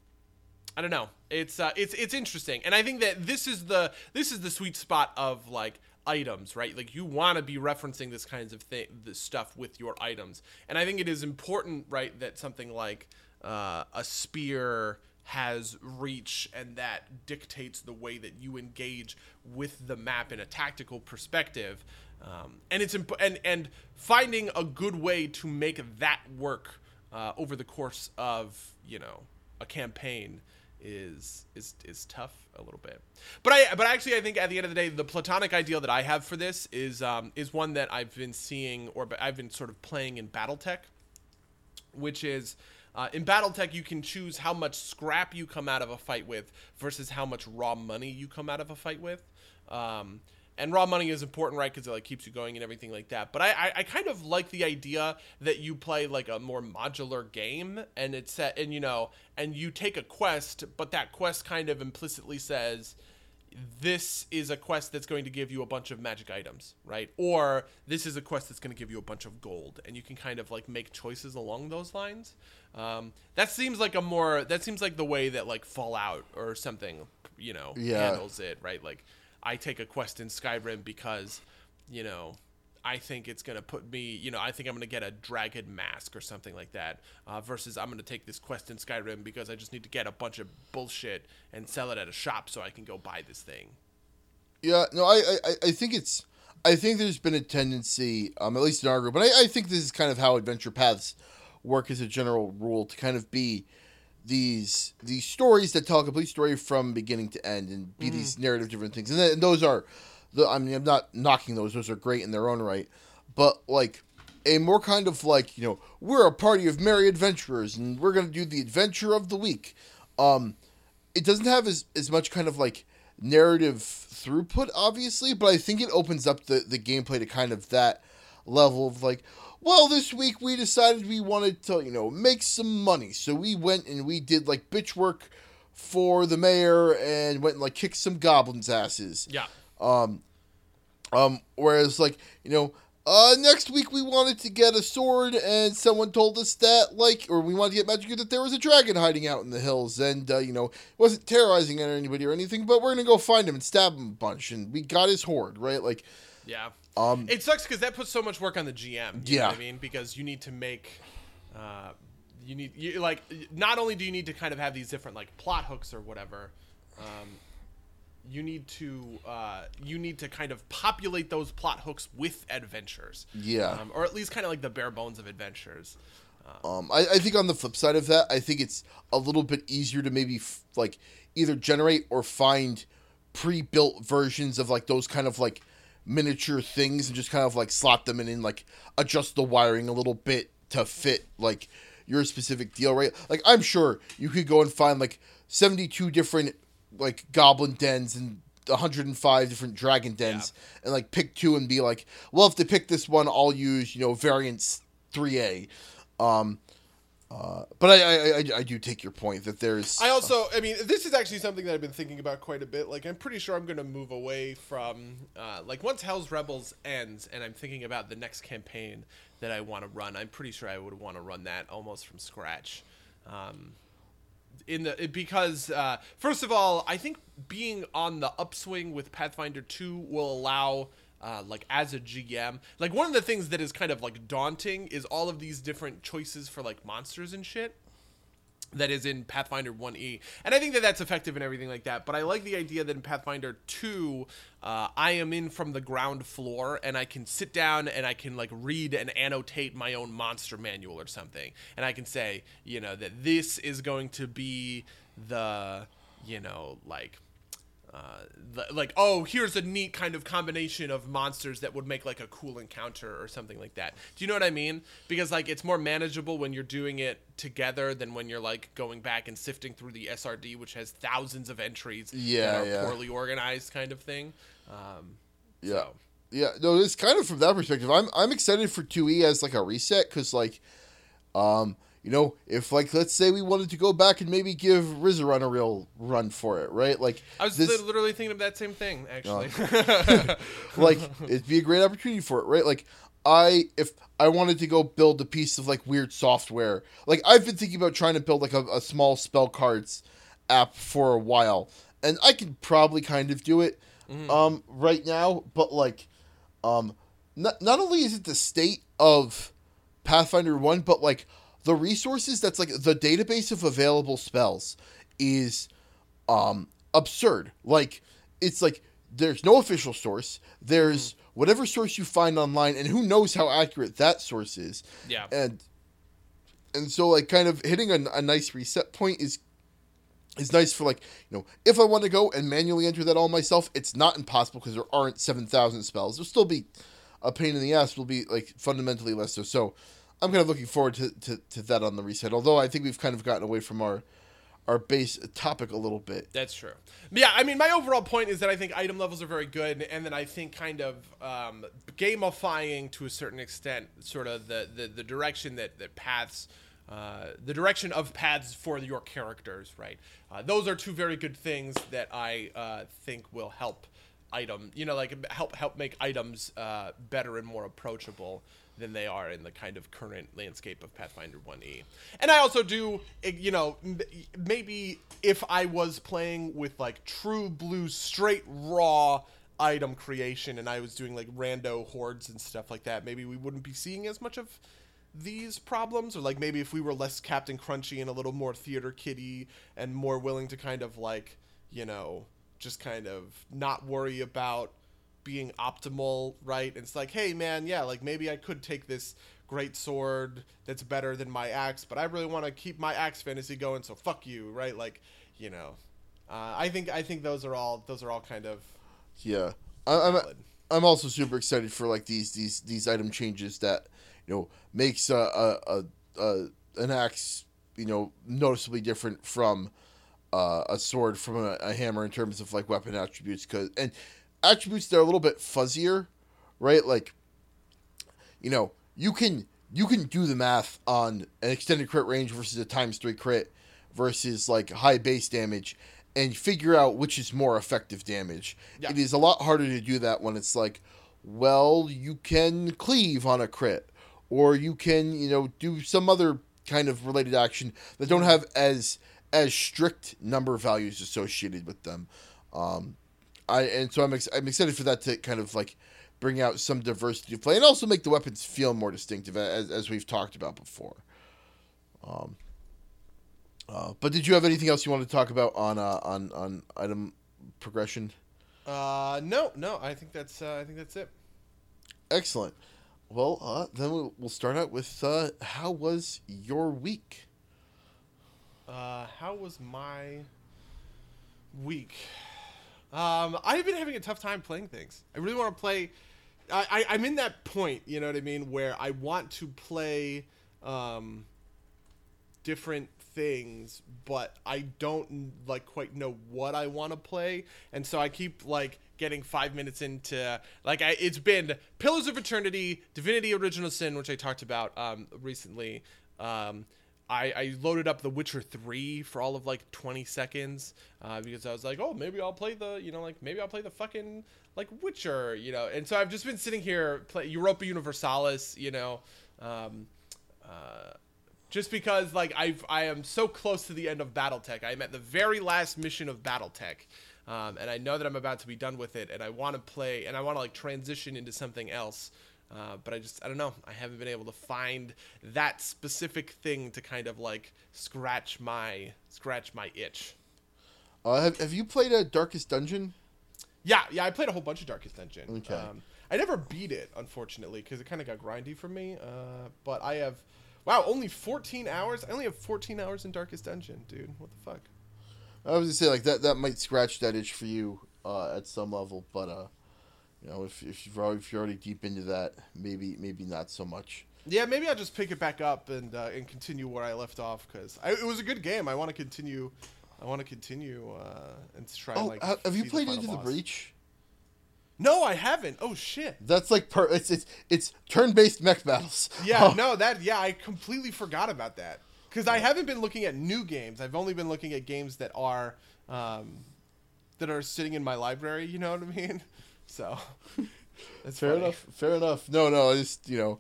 I don't know. It's uh, it's it's interesting. And I think that this is the this is the sweet spot of, like, items, right? Like, you want to be referencing this kinds of thing, this stuff with your items. And I think it is important, right, that something like uh, a spear has reach, and that dictates the way that you engage with the map in a tactical perspective. Um, and it's imp- and and finding a good way to make that work uh, over the course of, you know, a campaign is is is tough a little bit, but I but actually I think at the end of the day the platonic ideal that I have for this is um is one that I've been seeing or I've been sort of playing in BattleTech, which is uh, in BattleTech you can choose how much scrap you come out of a fight with versus how much raw money you come out of a fight with, um, and raw money is important, right, because it like keeps you going and everything like that. But I, I I kind of like the idea that you play like a more modular game, and it's set and you know. And you take a quest, but that quest kind of implicitly says, this is a quest that's going to give you a bunch of magic items, right? Or this is a quest that's going to give you a bunch of gold. And you can kind of like make choices along those lines. Um, that seems like a more, that seems like the way that like Fallout or something, you know, yeah. handles it, right? Like I take a quest in Skyrim because, you know, I think it's going to put me, you know, I think I'm going to get a dragon mask or something like that uh, versus I'm going to take this quest in Skyrim because I just need to get a bunch of bullshit and sell it at a shop so I can go buy this thing. Yeah, no, I, I, I think it's, I think there's been a tendency, um, at least in our group, but I, I think this is kind of how adventure paths work as a general rule, to kind of be these, these stories that tell a complete story from beginning to end and be mm. these narrative different things. And, th- and those are, The, I mean, I'm not knocking those. Those are great in their own right. But, like, a more kind of, like, you know, we're a party of merry adventurers, and we're going to do the adventure of the week. Um, it doesn't have as, as much kind of, like, narrative throughput, obviously, but I think it opens up the, the gameplay to kind of that level of, like, well, this week we decided we wanted to, you know, make some money. So we went and we did, like, bitch work for the mayor and went and, like, kicked some goblins' asses. Yeah. Um, um, whereas like, you know, uh, next week we wanted to get a sword and someone told us that like, or we wanted to get magic that there was a dragon hiding out in the hills and, uh, you know, it wasn't terrorizing anybody or anything, but we're going to go find him and stab him a bunch. And we got his horde, right? Like, yeah, um, it sucks because that puts so much work on the G M. You yeah. know what I mean, because you need to make, uh, you need you like, not only do you need to kind of have these different like plot hooks or whatever, um, You need to uh, you need to kind of populate those plot hooks with adventures, yeah, um, or at least kind of like the bare bones of adventures. Um, um, I, I think on the flip side of that, I think it's a little bit easier to maybe f- like either generate or find pre-built versions of like those kind of like miniature things and just kind of like slot them in and like adjust the wiring a little bit to fit like your specific deal, right? Like I'm sure you could go and find like seventy-two different like goblin dens and one hundred five different dragon dens yeah. and like pick two and be like, well, if they pick this one, I'll use, you know, variance three A. Um, Uh, but I, I, I, I do take your point that there's... I also, I mean, this is actually something that I've been thinking about quite a bit. Like, I'm pretty sure I'm going to move away from, uh, like, once Hell's Rebels ends and I'm thinking about the next campaign that I want to run, I'm pretty sure I would want to run that almost from scratch. Um, in the Because, uh, first of all, I think being on the upswing with Pathfinder two will allow... Uh, like as a G M, like one of the things that is kind of like daunting is all of these different choices for like monsters and shit that is in Pathfinder one E, and I think that that's effective and everything like that, but I like the idea that in Pathfinder two uh, I am in from the ground floor and I can sit down and I can like read and annotate my own monster manual or something, and I can say, you know, that this is going to be the, you know, like Uh, the, like, oh, here's a neat kind of combination of monsters that would make, like, a cool encounter or something like that. Do you know what I mean? Because, like, it's more manageable when you're doing it together than when you're, like, going back and sifting through the S R D, which has thousands of entries yeah, that are yeah. poorly organized kind of thing. Um, yeah. So. Yeah, no, it's kind of from that perspective. I'm I'm excited for two E as, like, a reset because, like, um... you know, if, like, let's say we wanted to go back and maybe give Rizarun a real run for it, right? Like, I was this... literally thinking of that same thing, actually. Uh, like, it'd be a great opportunity for it, right? Like, I, if I wanted to go build a piece of, like, weird software. Like, I've been thinking about trying to build, like, a, a small spell cards app for a while. And I could probably kind of do it mm. um, right now. But, like, um, not, not only is it the state of Pathfinder one, but, like... the resources that's, like, the database of available spells is um, absurd. Like, it's, like, there's no official source. There's mm-hmm. whatever source you find online, and who knows how accurate that source is. Yeah. And and so, like, kind of hitting a, a nice reset point is is nice for, like, you know, if I want to go and manually enter that all myself, it's not impossible because there aren't seven thousand spells. There'll still be a pain in the ass. It'll be, like, fundamentally less so. So... I'm kind of looking forward to, to, to that on the reset, although I think we've kind of gotten away from our our base topic a little bit. That's true. Yeah, I mean, my overall point is that I think item levels are very good, and then I think kind of um, gamifying to a certain extent sort of the, the, the direction that, that paths... Uh, the direction of paths for your characters, right? Uh, those are two very good things that I uh, think will help item... You know, like help, help make items uh, better and more approachable than they are in the kind of current landscape of Pathfinder one E. And I also do, you know, maybe if I was playing with, like, true blue, straight raw item creation and I was doing, like, rando hordes and stuff like that, maybe we wouldn't be seeing as much of these problems. Or, like, maybe if we were less Captain Crunchy and a little more theater kiddie and more willing to kind of, like, you know, just kind of not worry about being optimal, right? And it's like, hey man, yeah, like maybe I could take this great sword that's better than my axe, but I really want to keep my axe fantasy going, so fuck you, right? Like, you know, uh, I think I think those are all those are all kind of yeah. I, I'm I'm also super excited for like these these these item changes that, you know, makes a a, a, a an axe, you know, noticeably different from uh, a sword from a, a hammer in terms of like weapon attributes, cause and. attributes that are a little bit fuzzier, right? Like, you know, you can you can do the math on an extended crit range versus a times three crit versus like high base damage and figure out which is more effective damage. Yeah. It is a lot harder to do that when it's like, well, you can cleave on a crit, or you can, you know, do some other kind of related action that don't have as as strict number values associated with them. Um I, and so I'm ex- I'm excited for that to kind of like bring out some diversity to play and also make the weapons feel more distinctive as as we've talked about before. Um. Uh, but did you have anything else you wanted to talk about on uh, on on item progression? Uh no no I think that's uh, I think that's it. Excellent. Well uh, then we'll, we'll start out with uh, how was your week? Uh, how was my week? Um, I've been having a tough time playing things. I really want to play. I, I, I'm in that point, you know what I mean, where I want to play um, different things, but I don't like quite know what I want to play, and so I keep like getting five minutes into like I, it's been Pillars of Eternity, Divinity: Original Sin, which I talked about um, recently. Um, I, I loaded up The Witcher three for all of like twenty seconds uh, because I was like, oh, maybe I'll play the, you know, like maybe I'll play the fucking like Witcher, you know. And so I've just been sitting here play Europa Universalis, you know, um, uh, just because like I've I am so close to the end of BattleTech. I'm at the very last mission of BattleTech, um, and I know that I'm about to be done with it, and I want to play and I want to like transition into something else. Uh, but I just, I don't know, I haven't been able to find that specific thing to kind of, like, scratch my, scratch my itch. Uh, have, have you played a Darkest Dungeon? Yeah, yeah, I played a whole bunch of Darkest Dungeon. Okay. Um, I never beat it, unfortunately, because it kind of got grindy for me, uh, but I have, wow, only fourteen hours? I only have fourteen hours in Darkest Dungeon, dude, what the fuck? I was going to say, like, that, that might scratch that itch for you uh, at some level, but, uh. You know, if if you're already, if you're already deep into that, maybe maybe not so much. Yeah, maybe I'll just pick it back up and uh, and continue where I left off, because it was a good game. I want to continue. I want to continue uh, and try. Oh, like, have you played Into the Breach? No, I haven't. Oh shit. That's like per, it's it's it's turn-based mech battles. Yeah, oh. no, that yeah, I completely forgot about that, because I haven't been looking at new games. I've only been looking at games that are um, that are sitting in my library. You know what I mean? So, that's fair funny. enough. Fair enough. No, no, I just, you know,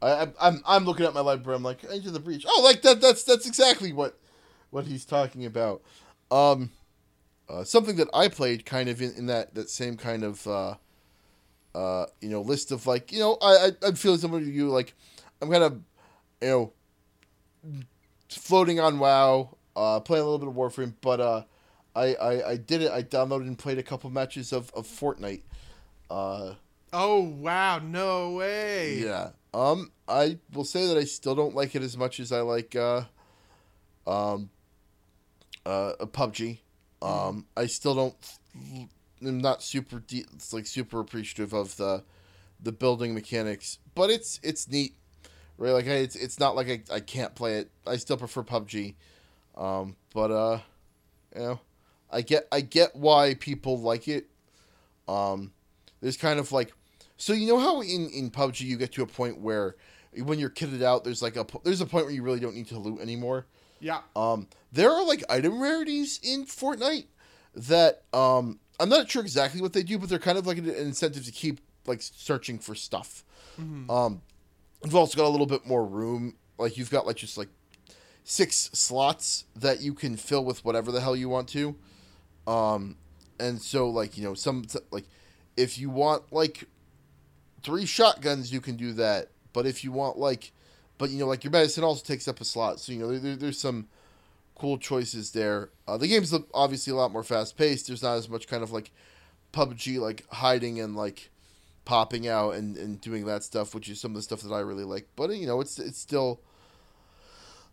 I, I'm I'm looking at my library. I'm like, Into the Breach. Oh, like that. That's that's exactly what, what he's talking about. Um, uh, something that I played kind of in, in that, that same kind of, uh, uh, you know, list of like, you know, I I I'm feeling similar to you. Like, I'm kind of, you know, floating on WoW, uh, playing a little bit of Warframe, but uh, I I, I did it. I downloaded and played a couple matches of of Fortnite. Uh, oh wow! No way. Yeah. Um, I will say that I still don't like it as much as I like uh, um, uh, P U B G. Um, I still don't. I'm not super deep. It's like super appreciative of the, the building mechanics, but it's it's neat, right? Like I, it's it's not like I, I can't play it. I still prefer P U B G. Um, but uh, you know, I get I get why people like it. Um. There's kind of like, so you know how in, in P U B G you get to a point where when you're kitted out, there's like a there's a point where you really don't need to loot anymore. Yeah. Um. There are like item rarities in Fortnite that um I'm not sure exactly what they do, but they're kind of like an incentive to keep like searching for stuff. Mm-hmm. Um. You've also got a little bit more room. Like you've got like just like six slots that you can fill with whatever the hell you want to. Um. And so like you know some like. If you want, like, three shotguns, you can do that. But if you want, like... But, you know, like, your medicine also takes up a slot. So, you know, there, there's some cool choices there. Uh, the game's obviously a lot more fast-paced. There's not as much kind of, like, P U B G, like, hiding and, like, popping out and, and doing that stuff, which is some of the stuff that I really like. But, you know, it's it's still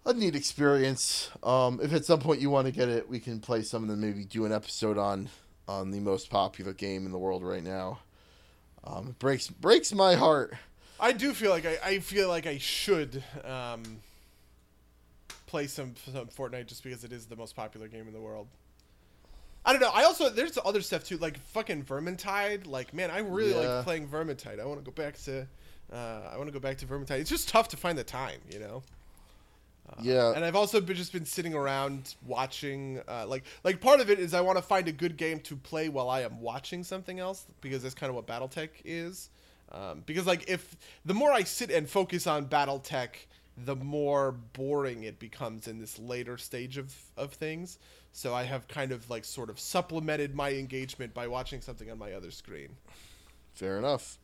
a neat experience. Um, if at some point you want to get it, we can play some of them, maybe do an episode on... on the most popular game in the world right now. Um, it breaks breaks my heart. I do feel like I, I feel like I should um, play some, some Fortnite just because it is the most popular game in the world. I don't know. I also there's other stuff too, like fucking Vermintide. Like man, I really yeah. like playing Vermintide. I want to go back to uh, I want to go back to Vermintide. It's just tough to find the time, you know. Uh, yeah, and I've also been, just been sitting around watching. Uh, like, like part of it is I want to find a good game to play while I am watching something else, because that's kind of what BattleTech is. Um, because like if the more I sit and focus on BattleTech, the more boring it becomes in this later stage of of things. So I have kind of like sort of supplemented my engagement by watching something on my other screen. Fair enough.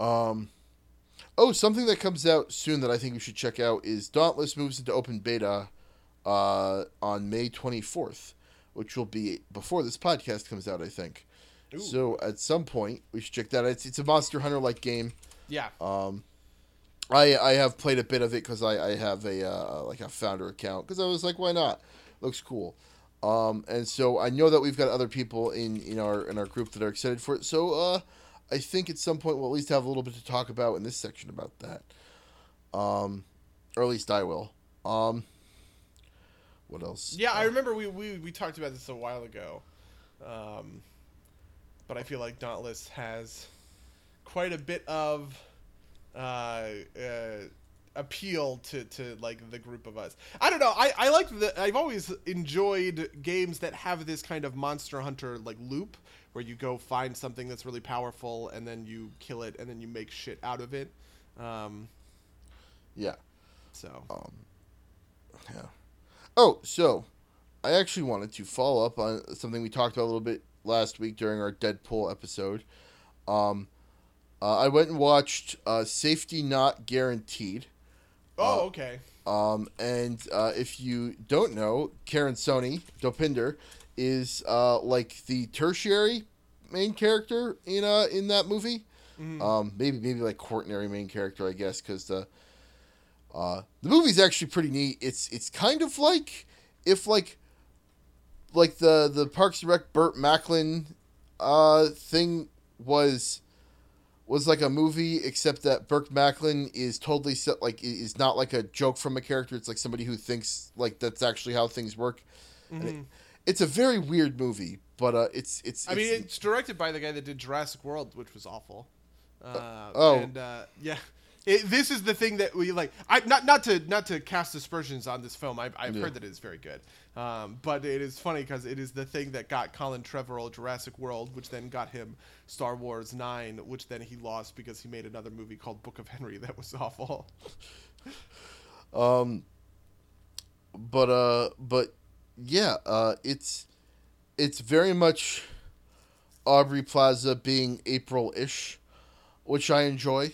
Um. Oh, something that comes out soon that I think you should check out is Dauntless moves into open beta uh, on May twenty-fourth, which will be before this podcast comes out, I think. Ooh. So at some point, we should check that out. It's, it's a Monster Hunter-like game. Yeah. Um, I I have played a bit of it because I, I have a uh, like a founder account because I was like, why not? Looks cool. Um, and so I know that we've got other people in, in our in our group that are excited for it. So, uh... I think at some point we'll at least have a little bit to talk about in this section about that. Um, or at least I will. Um, what else? Yeah, I remember we, we, we talked about this a while ago. Um, but I feel like Dauntless has quite a bit of uh, uh, appeal to, to like the group of us. I don't know. I, I like the, I've always enjoyed games that have this kind of Monster Hunter like loop where you go find something that's really powerful and then you kill it and then you make shit out of it. Um, yeah. So. Um, yeah. Oh, so I actually wanted to follow up on something we talked about a little bit last week during our Deadpool episode. Um, uh, I went and watched uh, Safety Not Guaranteed. Oh, okay. Uh, um, and uh, if you don't know, Karen Sony, Dopinder, is uh, like the tertiary main character in uh, in that movie. Mm-hmm. Um, maybe maybe like quaternary main character, I guess, because the uh, the movie's actually pretty neat. It's it's kind of like if like like the the Parks and Rec Burt Macklin uh, thing was. was like a movie, except that Burt Macklin is totally set, like, is not like a joke from a character. It's like somebody who thinks like that's actually how things work. Mm-hmm. And it, it's a very weird movie, but uh, it's, it's, I it's, mean, it's directed by the guy that did Jurassic World, which was awful. Uh, oh, and, uh, yeah, it, this is the thing that we like, I not, not to, not to cast aspersions on this film. I, I've yeah. heard that it is very good. Um, but it is funny because it is the thing that got Colin Trevorrow Jurassic World, which then got him Star Wars nine, which then he lost because he made another movie called Book of Henry that was awful. um, but uh, but yeah, uh, it's it's very much Aubrey Plaza being April-ish, which I enjoy.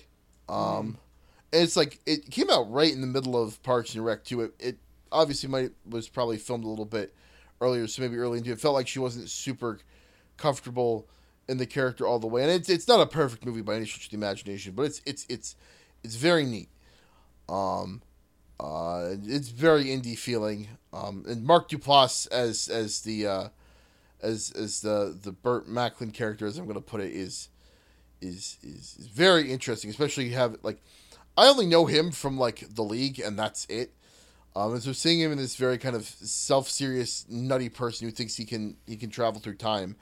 Um, mm. And it's like it came out right in the middle of Parks and Rec too. It. it Obviously, might was probably filmed a little bit earlier, so maybe early into it felt like she wasn't super comfortable in the character all the way. And it's it's not a perfect movie by any stretch of the imagination, but it's it's it's it's very neat. Um, uh, it's very indie feeling. Um, and Mark Duplass as as the uh, as as the the Burt Macklin character, as I'm going to put it, is is is is very interesting. Especially you have like I only know him from like The League, and that's it. Um, and so seeing him in this very kind of self-serious, nutty person who thinks he can he can travel through time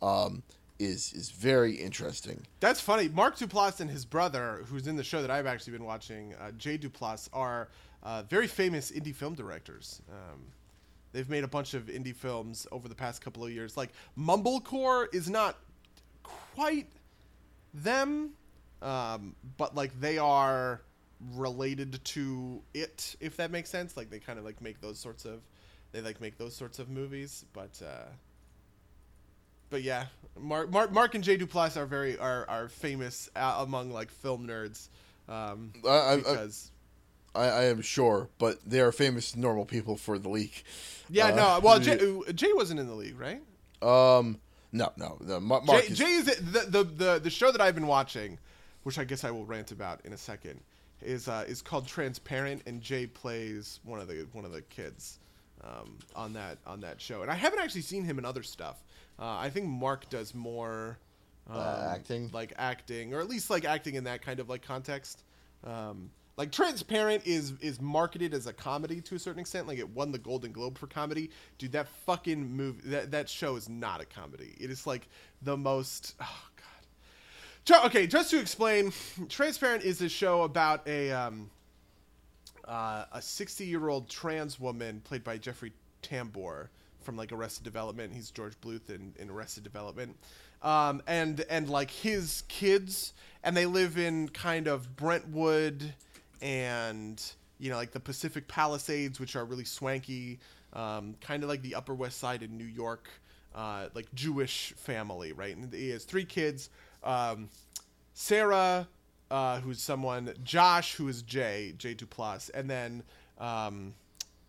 um, is is very interesting. That's funny. Mark Duplass and his brother, who's in the show that I've actually been watching, uh, Jay Duplass, are uh, very famous indie film directors. Um, they've made a bunch of indie films over the past couple of years. Like, Mumblecore is not quite them, um, but, like, they are... related to it, if that makes sense. Like they kind of like make those sorts of, they like make those sorts of movies. But, uh, but yeah, Mark, Mark, Mark and Jay Duplass are very are are famous uh, among like film nerds. Um, I, because I, I, I am sure, but they are famous normal people for The League. Yeah, uh, no. Well, Jay, Jay wasn't in The League, right? Um, no, no. The Mark Jay is, Jay is the, the the the show that I've been watching, which I guess I will rant about in a second. Is uh, is called Transparent, and Jay plays one of the one of the kids um, on that on that show. And I haven't actually seen him in other stuff. Uh, I think Mark does more um, uh, acting, like acting, or at least like acting in that kind of like context. Um, like Transparent is is marketed as a comedy to a certain extent. Like it won the Golden Globe for comedy. Dude, that fucking movie, that that show is not a comedy. It is like the most. Oh, okay, just to explain, Transparent is a show about a um, uh, a sixty-year-old trans woman played by Jeffrey Tambor from like Arrested Development. He's George Bluth in, in Arrested Development, um, and and like his kids, and they live in kind of Brentwood and you know like the Pacific Palisades, which are really swanky, um, kind of like the Upper West Side in New York, uh, like Jewish family, right? And he has three kids. Um, Sarah, uh, who's someone, Josh, who is Jay, Jay Duplass, and then, um,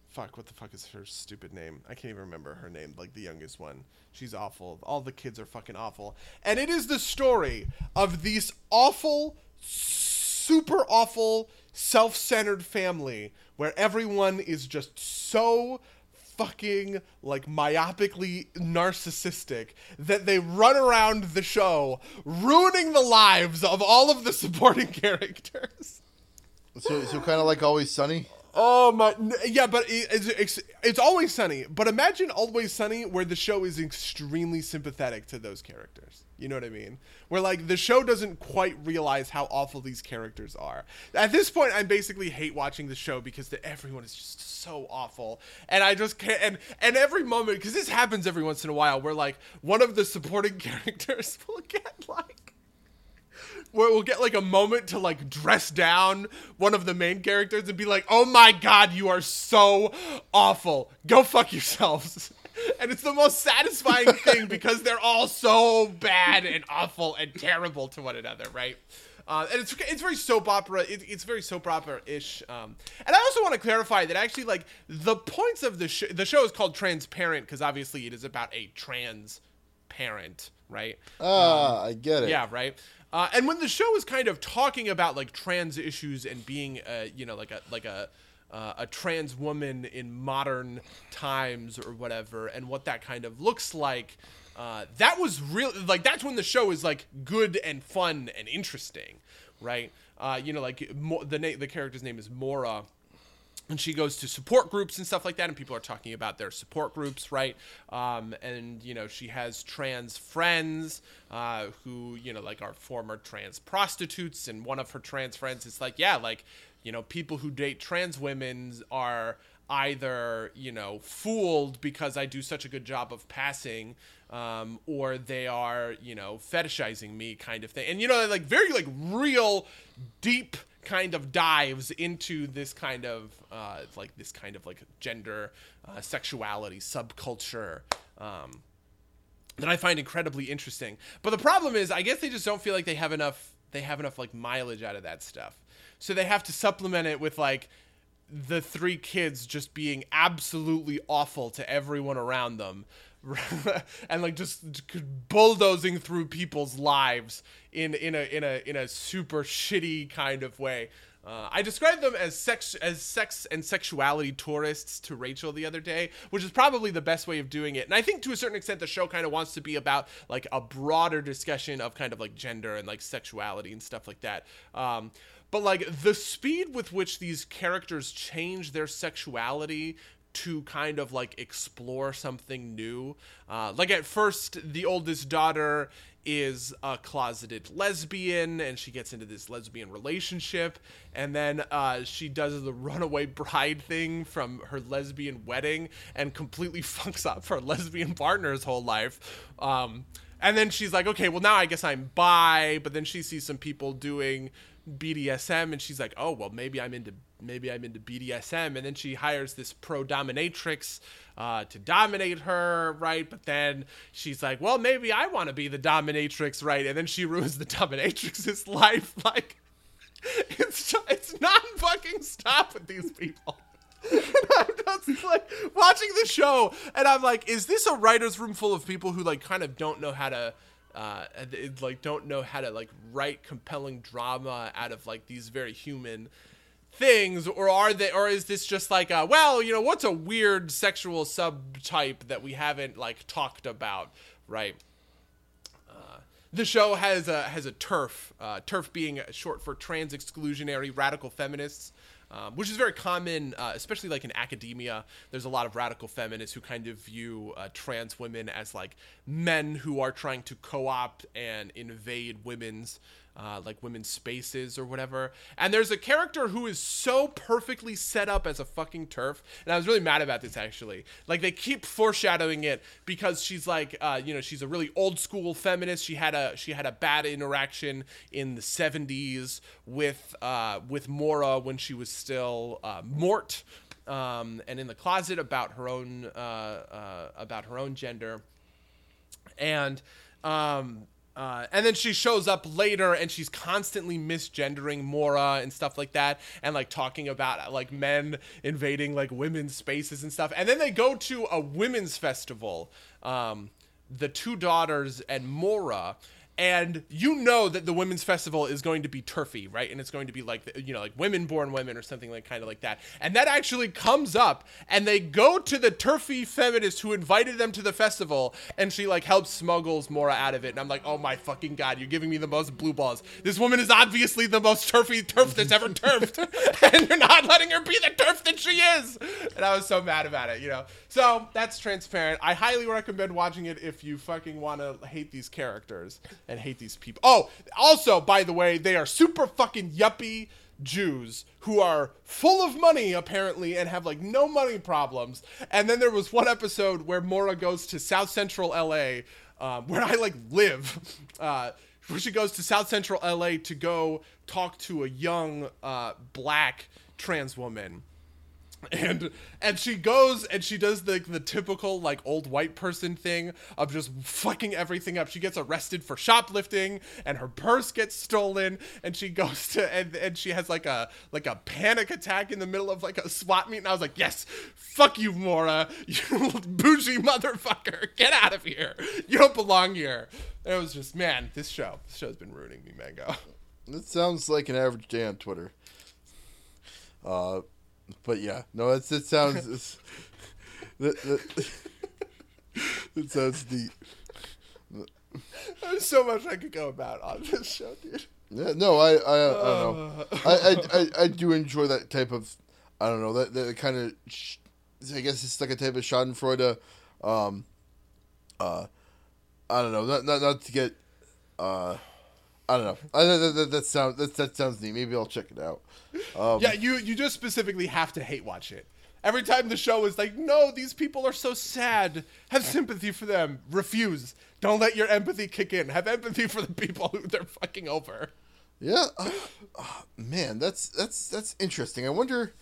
fuck, what the fuck is her stupid name? I can't even remember her name, like the youngest one. She's awful. All the kids are fucking awful. And it is the story of this awful, super awful, self-centered family where everyone is just so fucking like myopically narcissistic that they run around the show ruining the lives of all of the supporting characters. So, so kind of like Always Sunny. Oh my, yeah, but it's, it's, it's Always Sunny. But imagine Always Sunny where the show is extremely sympathetic to those characters. You know what I mean? Where like the show doesn't quite realize how awful these characters are. At this point, I basically hate watching the show because the, everyone is just so awful. And I just can't, and, and every moment, because this happens every once in a while, where like one of the supporting characters will get like, where we'll get like a moment to like dress down one of the main characters and be like, oh my God, you are so awful. Go fuck yourselves. And it's the most satisfying thing because they're all so bad and awful and terrible to one another, right? Uh, and it's it's very soap opera. It, it's very soap opera-ish. Um, and I also want to clarify that actually, like, the points of the show, the show is called Transparent because obviously it is about a trans parent, right? Ah, uh, um, I get it. Yeah, right. Uh, and when the show is kind of talking about like trans issues and being, uh, you know, like a like a uh, a trans woman in modern times or whatever, and what that kind of looks like, uh, that was really like that's when the show is like good and fun and interesting, right? Uh, you know, like Mo- the na- the character's name is Mora. And she goes to support groups and stuff like that, and people are talking about their support groups, right? Um, and, you know, she has trans friends uh, who, you know, like are former trans prostitutes, and one of her trans friends is like, yeah, like, you know, people who date trans women are either, you know, fooled because I do such a good job of passing, um, or they are, you know, fetishizing me kind of thing. And, you know, like very like real deep kind of dives into this kind of uh like this kind of like gender uh, sexuality subculture um that I find incredibly interesting. But the problem is I guess they just don't feel like they have enough they have enough like mileage out of that stuff, so they have to supplement it with like the three kids just being absolutely awful to everyone around them and like just bulldozing through people's lives in in a in a in a super shitty kind of way. Uh, I described them as sex as sex and sexuality tourists to Rachel the other day, which is probably the best way of doing it. And I think to a certain extent the show kind of wants to be about like a broader discussion of kind of like gender and like sexuality and stuff like that. Um, but like the speed with which these characters change their sexuality to kind of like explore something new. Uh, like at first, the oldest daughter is a closeted lesbian and she gets into this lesbian relationship. And then uh, she does the runaway bride thing from her lesbian wedding and completely fucks up her lesbian partner's whole life. Um, and then she's like, okay, well now I guess I'm bi. But then she sees some people doing B D S M and she's like, oh, well maybe I'm into Maybe I'm into B D S M. And then she hires this pro dominatrix uh, to dominate her, right? But then she's like, well, maybe I want to be the dominatrix, right? And then she ruins the dominatrix's life. Like, it's it's not fucking stop with these people. And I'm just like watching the show, and I'm like, is this a writer's room full of people who like kind of don't know how to uh, like don't know how to like write compelling drama out of like these very human things, or are they, or is this just like a, well, you know, what's a weird sexual subtype that we haven't like talked about, right? Uh, the show has a has a TERF, uh, TERF being short for trans exclusionary radical feminists, um, which is very common, uh, especially like in academia. There's a lot of radical feminists who kind of view uh, trans women as like men who are trying to co-opt and invade women's Uh, like women's spaces or whatever. And there's a character who is so perfectly set up as a fucking TERF, and I was really mad about this actually. Like they keep foreshadowing it because she's like, uh, you know, she's a really old school feminist. She had a she had a bad interaction in the seventies with uh, with Mora when she was still uh, Mort um, and in the closet about her own uh, uh, about her own gender, and. Um, Uh, and then she shows up later and she's constantly misgendering Mora and stuff like that, and like talking about like men invading like women's spaces and stuff. And then they go to a women's festival, um, the two daughters and Mora, And you know that the women's festival is going to be turfy, right? And it's going to be like, you know, like women born women or something like kind of like that. And that actually comes up, and they go to the turfy feminist who invited them to the festival, and she like helps smuggles Mora out of it. And I'm like, oh my fucking God, you're giving me the most blue balls. This woman is obviously the most turfy turf that's ever turfed, and you're not letting her be the turf that she is. And I was so mad about it, you know? So that's Transparent. I highly recommend watching it if you fucking want to hate these characters and hate these people. Oh, also, by the way, they are super fucking yuppie Jews who are full of money, apparently, and have, like, no money problems. And then there was one episode where Mora goes to South Central L A, um, where I, like, live, uh, where she goes to South Central L A to go talk to a young uh, black trans woman. And and she goes and she does the the typical like old white person thing of just fucking everything up. She gets arrested for shoplifting and her purse gets stolen, and she goes to and, and she has like a like a panic attack in the middle of like a swap meet. And I was like, yes, fuck you, Mora, you bougie motherfucker, get out of here. You don't belong here. And it was just, man, this show, this show's been ruining me, Mango. That sounds like an average day on Twitter. Uh. But yeah, no, it's, it sounds it's, that, that, it sounds deep. There's so much I could go about on this show, dude. Yeah, no, I, I, uh. I don't know. I, I, I, I do enjoy that type of, I don't know, that that kind of, I guess it's like a type of Schadenfreude. Um, uh, I don't know, not not not to get, uh. I don't know. I, that, that, that sounds that, that sounds neat. Maybe I'll check it out. Um, yeah, you you just specifically have to hate watch it. Every time the show is like, no, these people are so sad. Have sympathy for them. Refuse. Don't let your empathy kick in. Have empathy for the people who they're fucking over. Yeah, uh, oh, man, that's that's that's interesting. I wonder.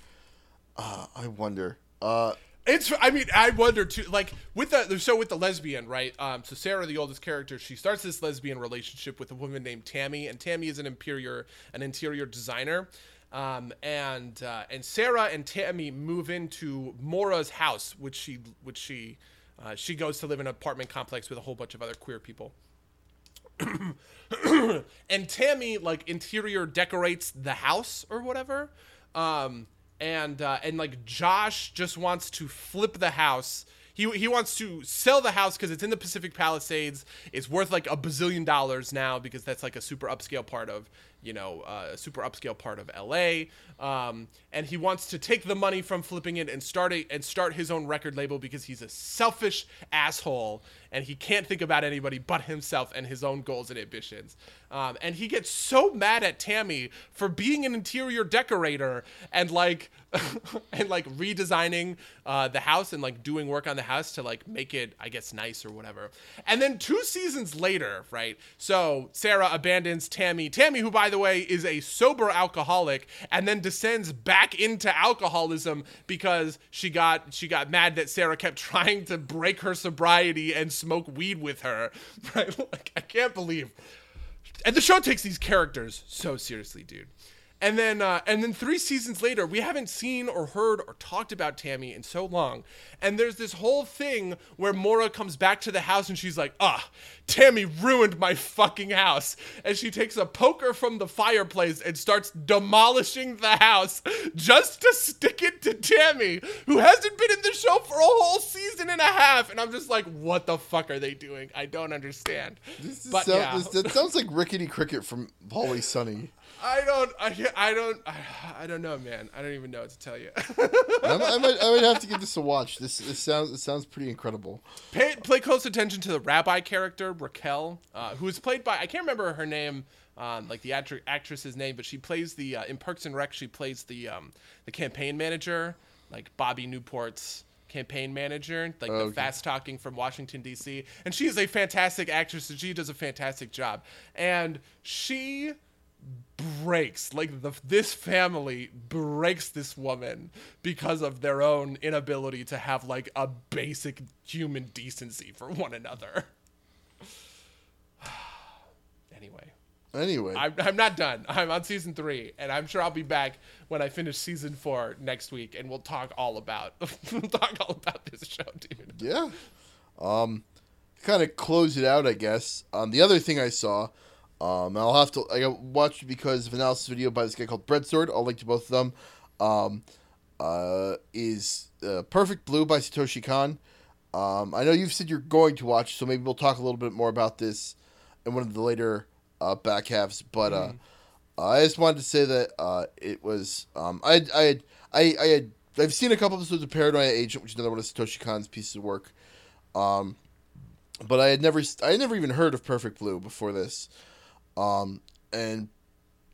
Uh, I wonder. Uh, It's, I mean, I wonder too, like with the, so with the lesbian, right? Um, so Sarah, the oldest character, she starts this lesbian relationship with a woman named Tammy, and Tammy is an interior, an interior designer. Um, and, uh, and Sarah and Tammy move into Mora's house, which she, which she, uh, she goes to live in an apartment complex with a whole bunch of other queer people. And Tammy like interior decorates the house or whatever. Um, And, uh, and like Josh just wants to flip the house. He he wants to sell the house because it's in the Pacific Palisades. It's worth like a bazillion dollars now because that's like a super upscale part of, you know, uh, a super upscale part of L A. Um, and he wants to take the money from flipping it and start a, and start his own record label because he's a selfish asshole and he can't think about anybody but himself and his own goals and ambitions. Um, and he gets so mad at Tammy for being an interior decorator and like and like redesigning uh, the house and like doing work on the house to like make it, I guess, nice or whatever. And then two seasons later, right? So Sarah abandons Tammy. Tammy, who by the way is a sober alcoholic, and then descends back into alcoholism because she got she got mad that Sarah kept trying to break her sobriety and smoke weed with her. Right? Like, I can't believe. And the show takes these characters so seriously, dude. And then uh, and then three seasons later, we haven't seen or heard or talked about Tammy in so long. And there's this whole thing where Mora comes back to the house and she's like, ah, Tammy ruined my fucking house. And she takes a poker from the fireplace and starts demolishing the house just to stick it to Tammy, who hasn't been in the show for a whole season and a half. And I'm just like, what the fuck are they doing? I don't understand. This is but, so, yeah. this, that sounds like Rickety Cricket from Always Sunny. I don't, I, I don't, I, I don't know, man. I don't even know what to tell you. I might, I might have to give this a watch. This, this sounds, it sounds pretty incredible. Pay, play close attention to the rabbi character Raquel, uh, who is played by, I can't remember her name, um, like the actri- actress's name, but she plays the uh, in Parks and Rec. She plays the um, the campaign manager, like Bobby Newport's campaign manager, like oh, the okay. fast talking from Washington D C And she is a fantastic actress, and she does a fantastic job. And she breaks like the, this family breaks this woman because of their own inability to have like a basic human decency for one another. anyway anyway I'm, I'm not done. I'm on season three, and I'm sure I'll be back when I finish season four next week, and we'll talk all about we'll talk all about this show, dude. Yeah. um kind of close it out, I guess. Um, the other thing I saw, um, I'll have to I watched because of an analysis video by this guy called Breadsword. I'll link to both of them. Um, uh, is uh, Perfect Blue by Satoshi Kon. Um, I know you've said you're going to watch, so maybe we'll talk a little bit more about this in one of the later uh, back halves. But uh, mm. I just wanted to say that uh, it was um, I I had, I I had I've seen a couple episodes of Paranoia Agent, which is another one of Satoshi Kon's pieces of work. Um, but I had never I had never even heard of Perfect Blue before this, um, and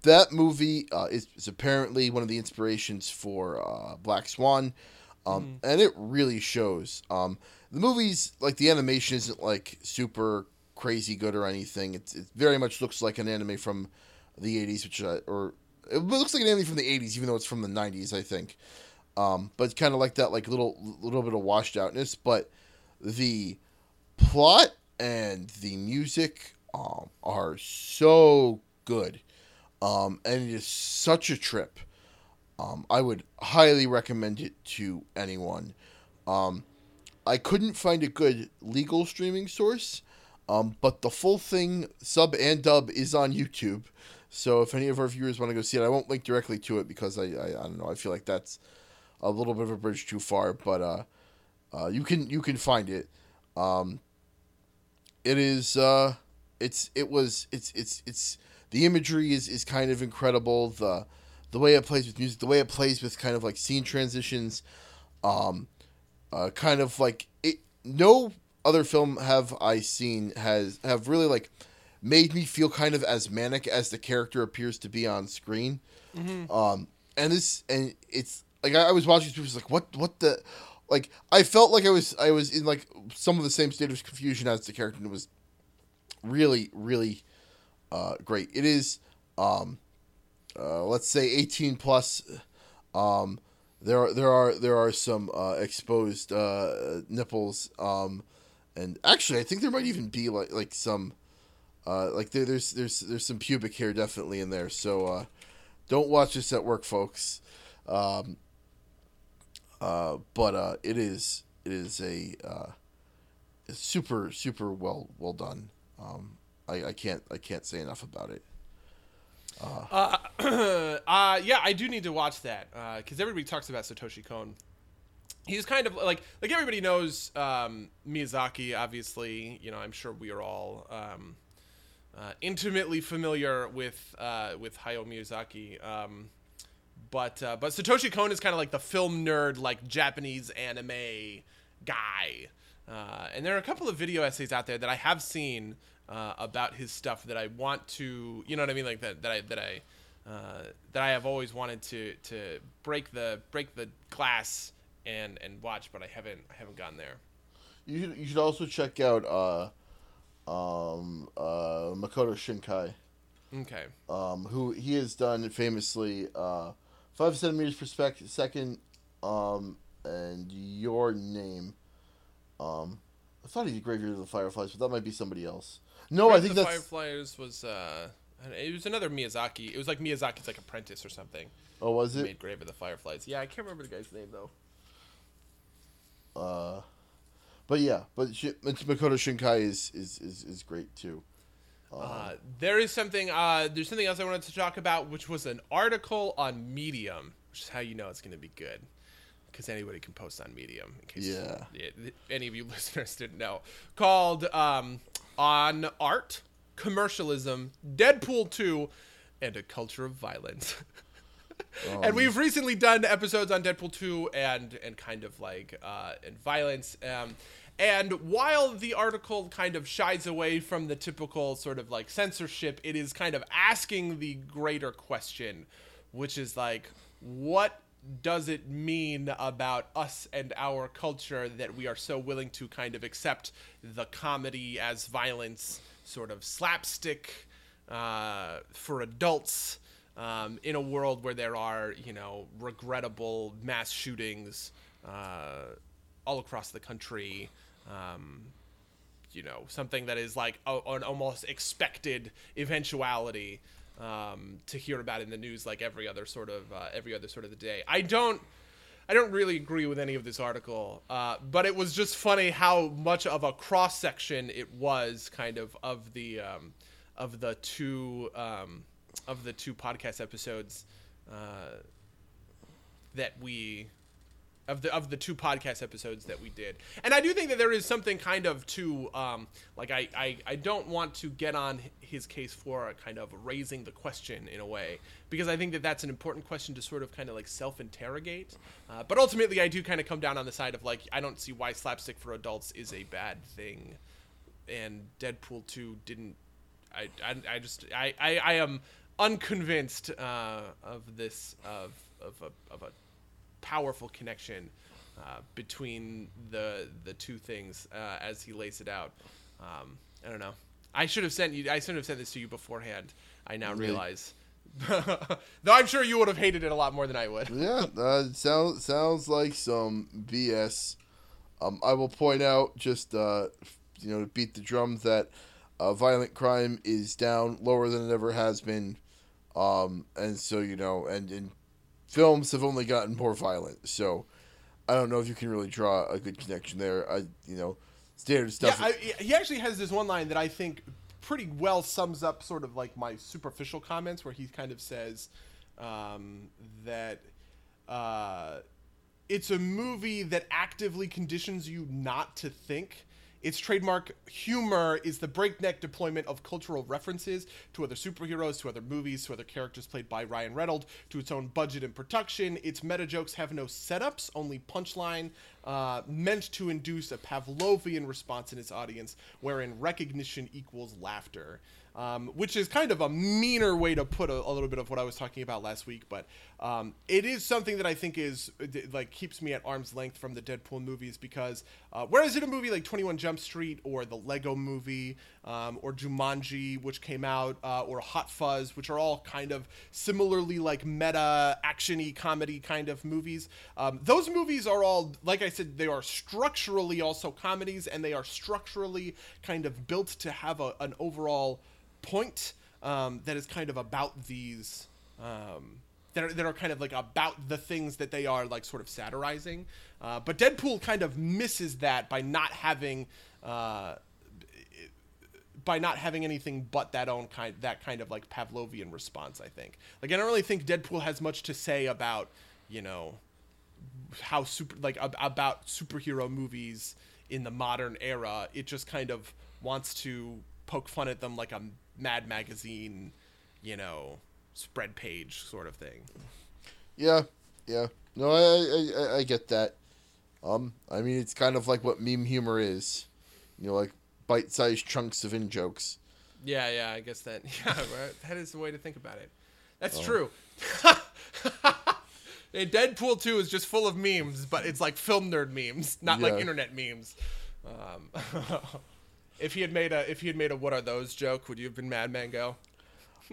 that movie uh, is, is apparently one of the inspirations for uh, Black Swan, um, mm. and it really shows. Um, the movie's like the animation isn't like super crazy good or anything. It's it very much looks like an anime from the eighties, which I, or it looks like an anime from the eighties, even though it's from the nineties, I think. Um, but it's kind of like that, like little little bit of washed outness, but the plot and the music um, are so good, um, and it is such a trip. Um, I would highly recommend it to anyone. Um, I couldn't find a good legal streaming source, um, but the full thing, sub and dub, is on YouTube. So if any of our viewers want to go see it, I won't link directly to it because I, I, I don't know. I feel like that's a little bit of a bridge too far, but uh, uh, you can you can find it. Um, it is, uh, it's, it was, it's, it's, it's, the imagery is, is kind of incredible. The, the way it plays with music, the way it plays with kind of like scene transitions, um, uh, kind of like it, no other film have I seen has, have really like made me feel kind of as manic as the character appears to be on screen. Mm-hmm. Um, and this, and it's like, I, I was watching this movie, I was like, what, what the, Like, I felt like I was I was in, like, some of the same state of confusion as the character, and it was really, really uh, great. It is, um, uh, let's say, eighteen plus. Um, there, there are there are some uh, exposed uh, nipples. Um, and actually, I think there might even be, like, like some, uh, like, there, there's there's there's some pubic hair definitely in there. So uh, don't watch this at work, folks. Um Uh, but uh, it is it is a uh, it's super super well well done. Um, I, I can't I can't say enough about it. Uh, uh, uh, yeah, I do need to watch that because uh, everybody talks about Satoshi Kon. He's kind of like like everybody knows um, Miyazaki. Obviously, you know, I'm sure we are all um, uh, intimately familiar with uh, with Hayao Miyazaki. Um, But uh, but Satoshi Kon is kind of like the film nerd, like Japanese anime guy. Uh, and there are a couple of video essays out there that I have seen uh, about his stuff that I want to, you know what I mean, like that that I that I uh, that I have always wanted to to break the break the glass and and watch, but I haven't I haven't gotten there. You should, you should also check out uh, um, uh, Makoto Shinkai. Okay. Um, who he has done famously. Uh, Five centimeters per spec- second, um, and your name. Um, I thought he did Graveyard of the Fireflies, but that might be somebody else. No, Graveyard I think the that's... Fireflies was, uh, it was another Miyazaki. It was like Miyazaki's, like, apprentice or something. Oh, was it? Made Grave of the Fireflies. Yeah, I can't remember the guy's name, though. Uh, but yeah, but Sh- Makoto Shinkai is, is, is, is great, too. Uh, there is something uh, there's something else I wanted to talk about, which was an article on Medium, which is how you know it's going to be good, because anybody can post on Medium, in case yeah. you, any of you listeners didn't know, called um, On Art, Commercialism, Deadpool two, and a Culture of Violence. um. And we've recently done episodes on Deadpool two and, and kind of like uh, and violence. Um And while the article kind of shies away from the typical sort of like censorship, it is kind of asking the greater question, which is like, what does it mean about us and our culture that we are so willing to kind of accept the comedy as violence, sort of slapstick uh, for adults um, in a world where there are, you know, regrettable mass shootings uh, all across the country. Um, you know, something that is like a, an almost expected eventuality um, to hear about in the news, like every other sort of uh, every other sort of the day. I don't, I don't really agree with any of this article, uh, but it was just funny how much of a cross section it was, kind of of the um, of the two um, of the two podcast episodes uh, that we of the of the two podcast episodes that we did. And I do think that there is something kind of to um, like I, I I don't want to get on his case for kind of raising the question in a way, because I think that that's an important question to sort of kind of like self-interrogate. Uh, but ultimately, I do kind of come down on the side of like, I don't see why slapstick for adults is a bad thing. And Deadpool two didn't. I, I, I just I, I, I am unconvinced uh, of this of of a, of a powerful connection uh, between the the two things uh, as he lays it out. Um, I don't know. I should have sent you. I should have sent this to you beforehand. I now really? realize. Though I'm sure you would have hated it a lot more than I would. Yeah, uh, sounds sounds like some B S. Um, I will point out, just uh, you know, to beat the drum, that uh, violent crime is down lower than it ever has been, um, and so you know, and, and films have only gotten more violent. So I don't know if you can really draw a good connection there. I you know, standard stuff. Yeah, I, he actually has this one line that I think pretty well sums up sort of like my superficial comments, where he kind of says um, that uh, it's a movie that actively conditions you not to think. Its trademark humor is the breakneck deployment of cultural references to other superheroes, to other movies, to other characters played by Ryan Reynolds, to its own budget and production. Its meta jokes have no setups, only punchline, uh, meant to induce a Pavlovian response in its audience, wherein recognition equals laughter. Um, which is kind of a meaner way to put a, a little bit of what I was talking about last week, but um, it is something that I think is like keeps me at arm's length from the Deadpool movies, because uh, whereas in a movie like twenty-one Jump Street or the Lego Movie um, or Jumanji, which came out, uh, or Hot Fuzz, which are all kind of similarly like meta action-y comedy kind of movies, um, those movies are all, like I said, they are structurally also comedies, and they are structurally kind of built to have a, an overall point um, that is kind of about these um, that are, that are kind of like about the things that they are like sort of satirizing. Uh, but Deadpool kind of misses that by not having uh, by not having anything but that own kind that kind of like Pavlovian response. I think like I don't really think Deadpool has much to say about, you know, how super like ab- about superhero movies in the modern era. It just kind of wants to poke fun at them like a Mad Magazine, you know, spread page sort of thing. Yeah, yeah. No, I, I, I get that. Um, I mean, it's kind of like what meme humor is, you know, like bite-sized chunks of in-jokes. Yeah, yeah, I guess that, yeah, right. That is the way to think about it. That's oh. true. Deadpool two is just full of memes, but it's like film nerd memes, not yeah. like internet memes. Um, If he had made a if he had made a what are those joke, would you have been mad, Mango?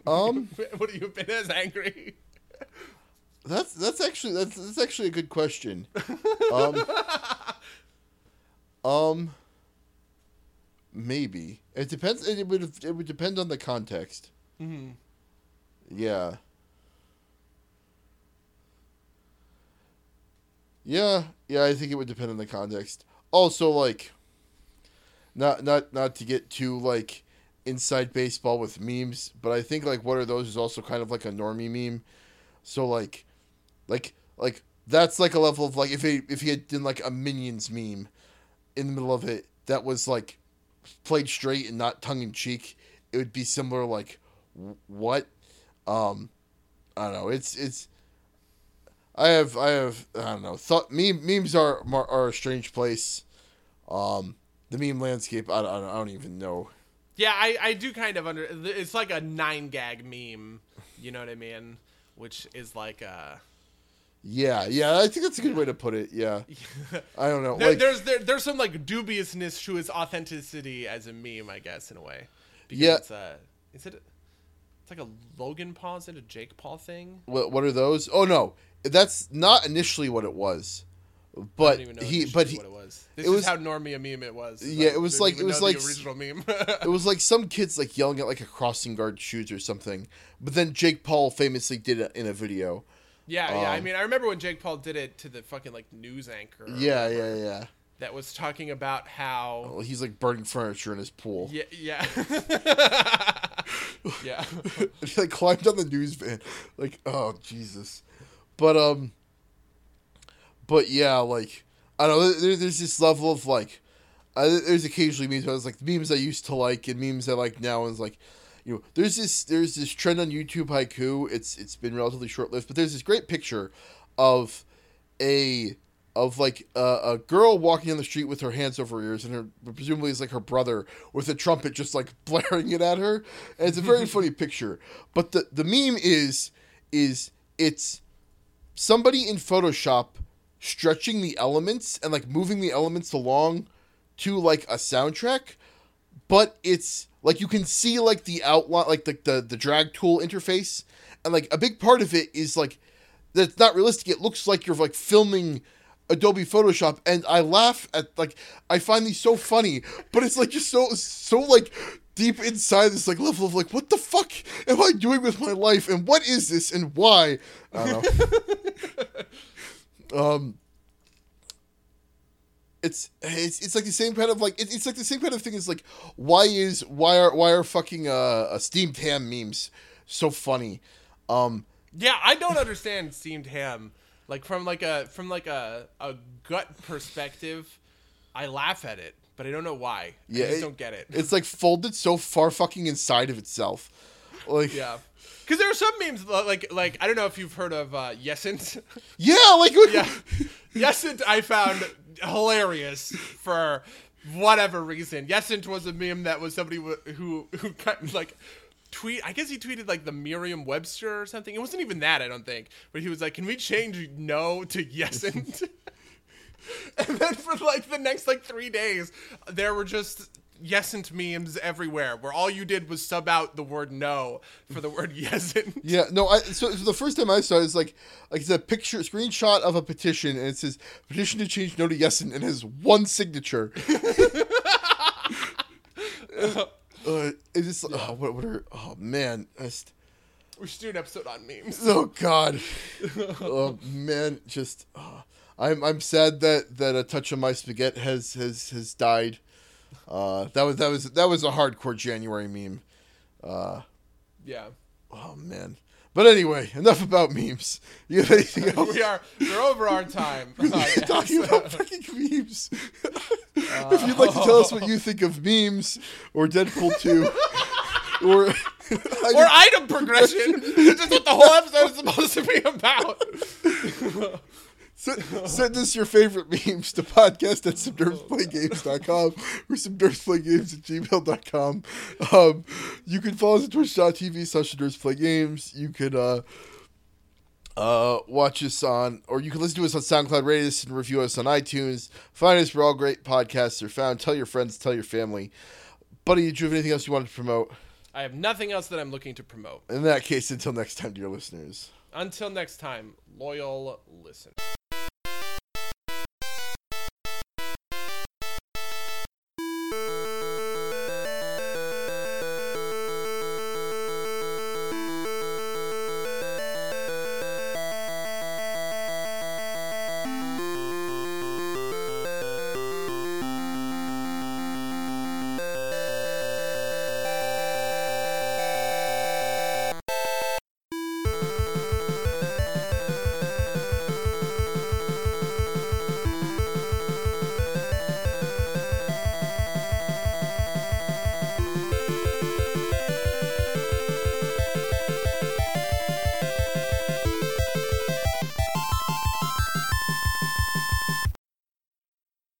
Um, would you have been as angry? That's that's actually that's that's actually a good question. Um, um maybe it depends. It would it would depend on the context. Mm-hmm. Yeah. Yeah, yeah. I think it would depend on the context. Also, like. Not not not to get too like inside baseball with memes, but I think like what are those is also kind of like a normie meme. So like, like like that's like a level of like if he if he had done like a Minions meme in the middle of it that was like played straight and not tongue in cheek, it would be similar. Like what? Um, I don't know. It's it's. I have I have I don't know. Thought meme, memes are are a strange place. Um. The meme landscape, I don't, I don't even know. Yeah, I, I do kind of under... It's like a nine-gag meme, you know what I mean? Which is like a... Yeah, yeah, I think that's a good way to put it, yeah. I don't know. There, like, there's there, there's some, like, dubiousness to its authenticity as a meme, I guess, in a way. Because yeah. It's a, is it... It's like a Logan Paul, is it a Jake Paul thing? What, what are those? Oh, no. That's not initially what it was. But he, but he, what it was. This it is was, how normie a meme it was. Yeah, like, it was like it was like original meme. It was like some kids like yelling at like a crossing guard shoes or something. But then Jake Paul famously did it in a video. Yeah, um, yeah. I mean, I remember when Jake Paul did it to the fucking like news anchor. Yeah, yeah, yeah. That was talking about how oh, he's like burning furniture in his pool. Yeah, yeah. yeah. He like climbed on the news van. Like, oh Jesus. But um. But yeah, like I don't know. There, there's this level of like. I, there's occasionally memes where I was like, the memes I used to like and memes I like now is like, you know, there's this there's this trend on YouTube haiku. It's it's been relatively short lived, but there's this great picture of a of like a, a girl walking on the street with her hands over her ears and her presumably is like her brother with a trumpet just like blaring it at her. And it's a very funny picture. But the the meme is is it's somebody in Photoshop stretching the elements and like moving the elements along to like a soundtrack, but it's like you can see like the outline, like the, the the drag tool interface, and like a big part of it is like that's not realistic. It looks like you're like filming Adobe Photoshop, and I laugh at like I find these so funny, but it's like just so so like deep inside this like level of like what the fuck am I doing with my life, and what is this, and why? I don't know. um. It's, it's it's like the same kind of like it, it's like the same kind of thing as like why is why are why are fucking uh, uh steamed ham memes so funny? Um, yeah, I don't understand steamed ham. Like from like a from like a, a gut perspective, I laugh at it, but I don't know why. Yeah, I just it, don't get it. It's like folded so far fucking inside of itself. Like yeah. Because there are some memes, like, like I don't know if you've heard of uh, Yesint. Yeah, like... yeah. Yesint I found hilarious for whatever reason. Yesint was a meme that was somebody who, who like, tweet... I guess he tweeted, like, the Merriam-Webster or something. It wasn't even that, I don't think. But he was like, can we change no to Yesint? And then for, like, the next, like, three days, there were just... Yesint memes everywhere where all you did was sub out the word no for the word yesint. Yeah, no, I so, so the first time I saw it is like like it's a picture screenshot of a petition and it says petition to change no to yesint and has one signature. uh, uh, is this yeah. oh, what, what are oh man just, we should do an episode on memes. Oh god. oh man just oh, I'm I'm sad that that a touch of my spaghetti has has has died. Uh, that was that was that was a hardcore January meme. Uh, yeah. Oh man. But anyway, enough about memes. You have anything else? we are we're over our time. We're oh, yeah, talking so. about fucking memes. Uh, if you'd like to tell us what you think of memes or Deadpool two or item or item progression, which is what the whole episode is supposed to be about. Send, send us your favorite memes to podcast at subnervesplaygames dot com or subnervesplaygames at gmail dot com. Um, you can follow us at twitch dot t v slash subnervesplaygames. You can uh, uh, watch us on, or you can listen to us on SoundCloud, rate us, and review us on iTunes. Find us where all great podcasts are found. Tell your friends, tell your family. Buddy, did you have anything else you wanted to promote? I have nothing else that I'm looking to promote. In that case, until next time, dear listeners. Until next time, loyal listeners.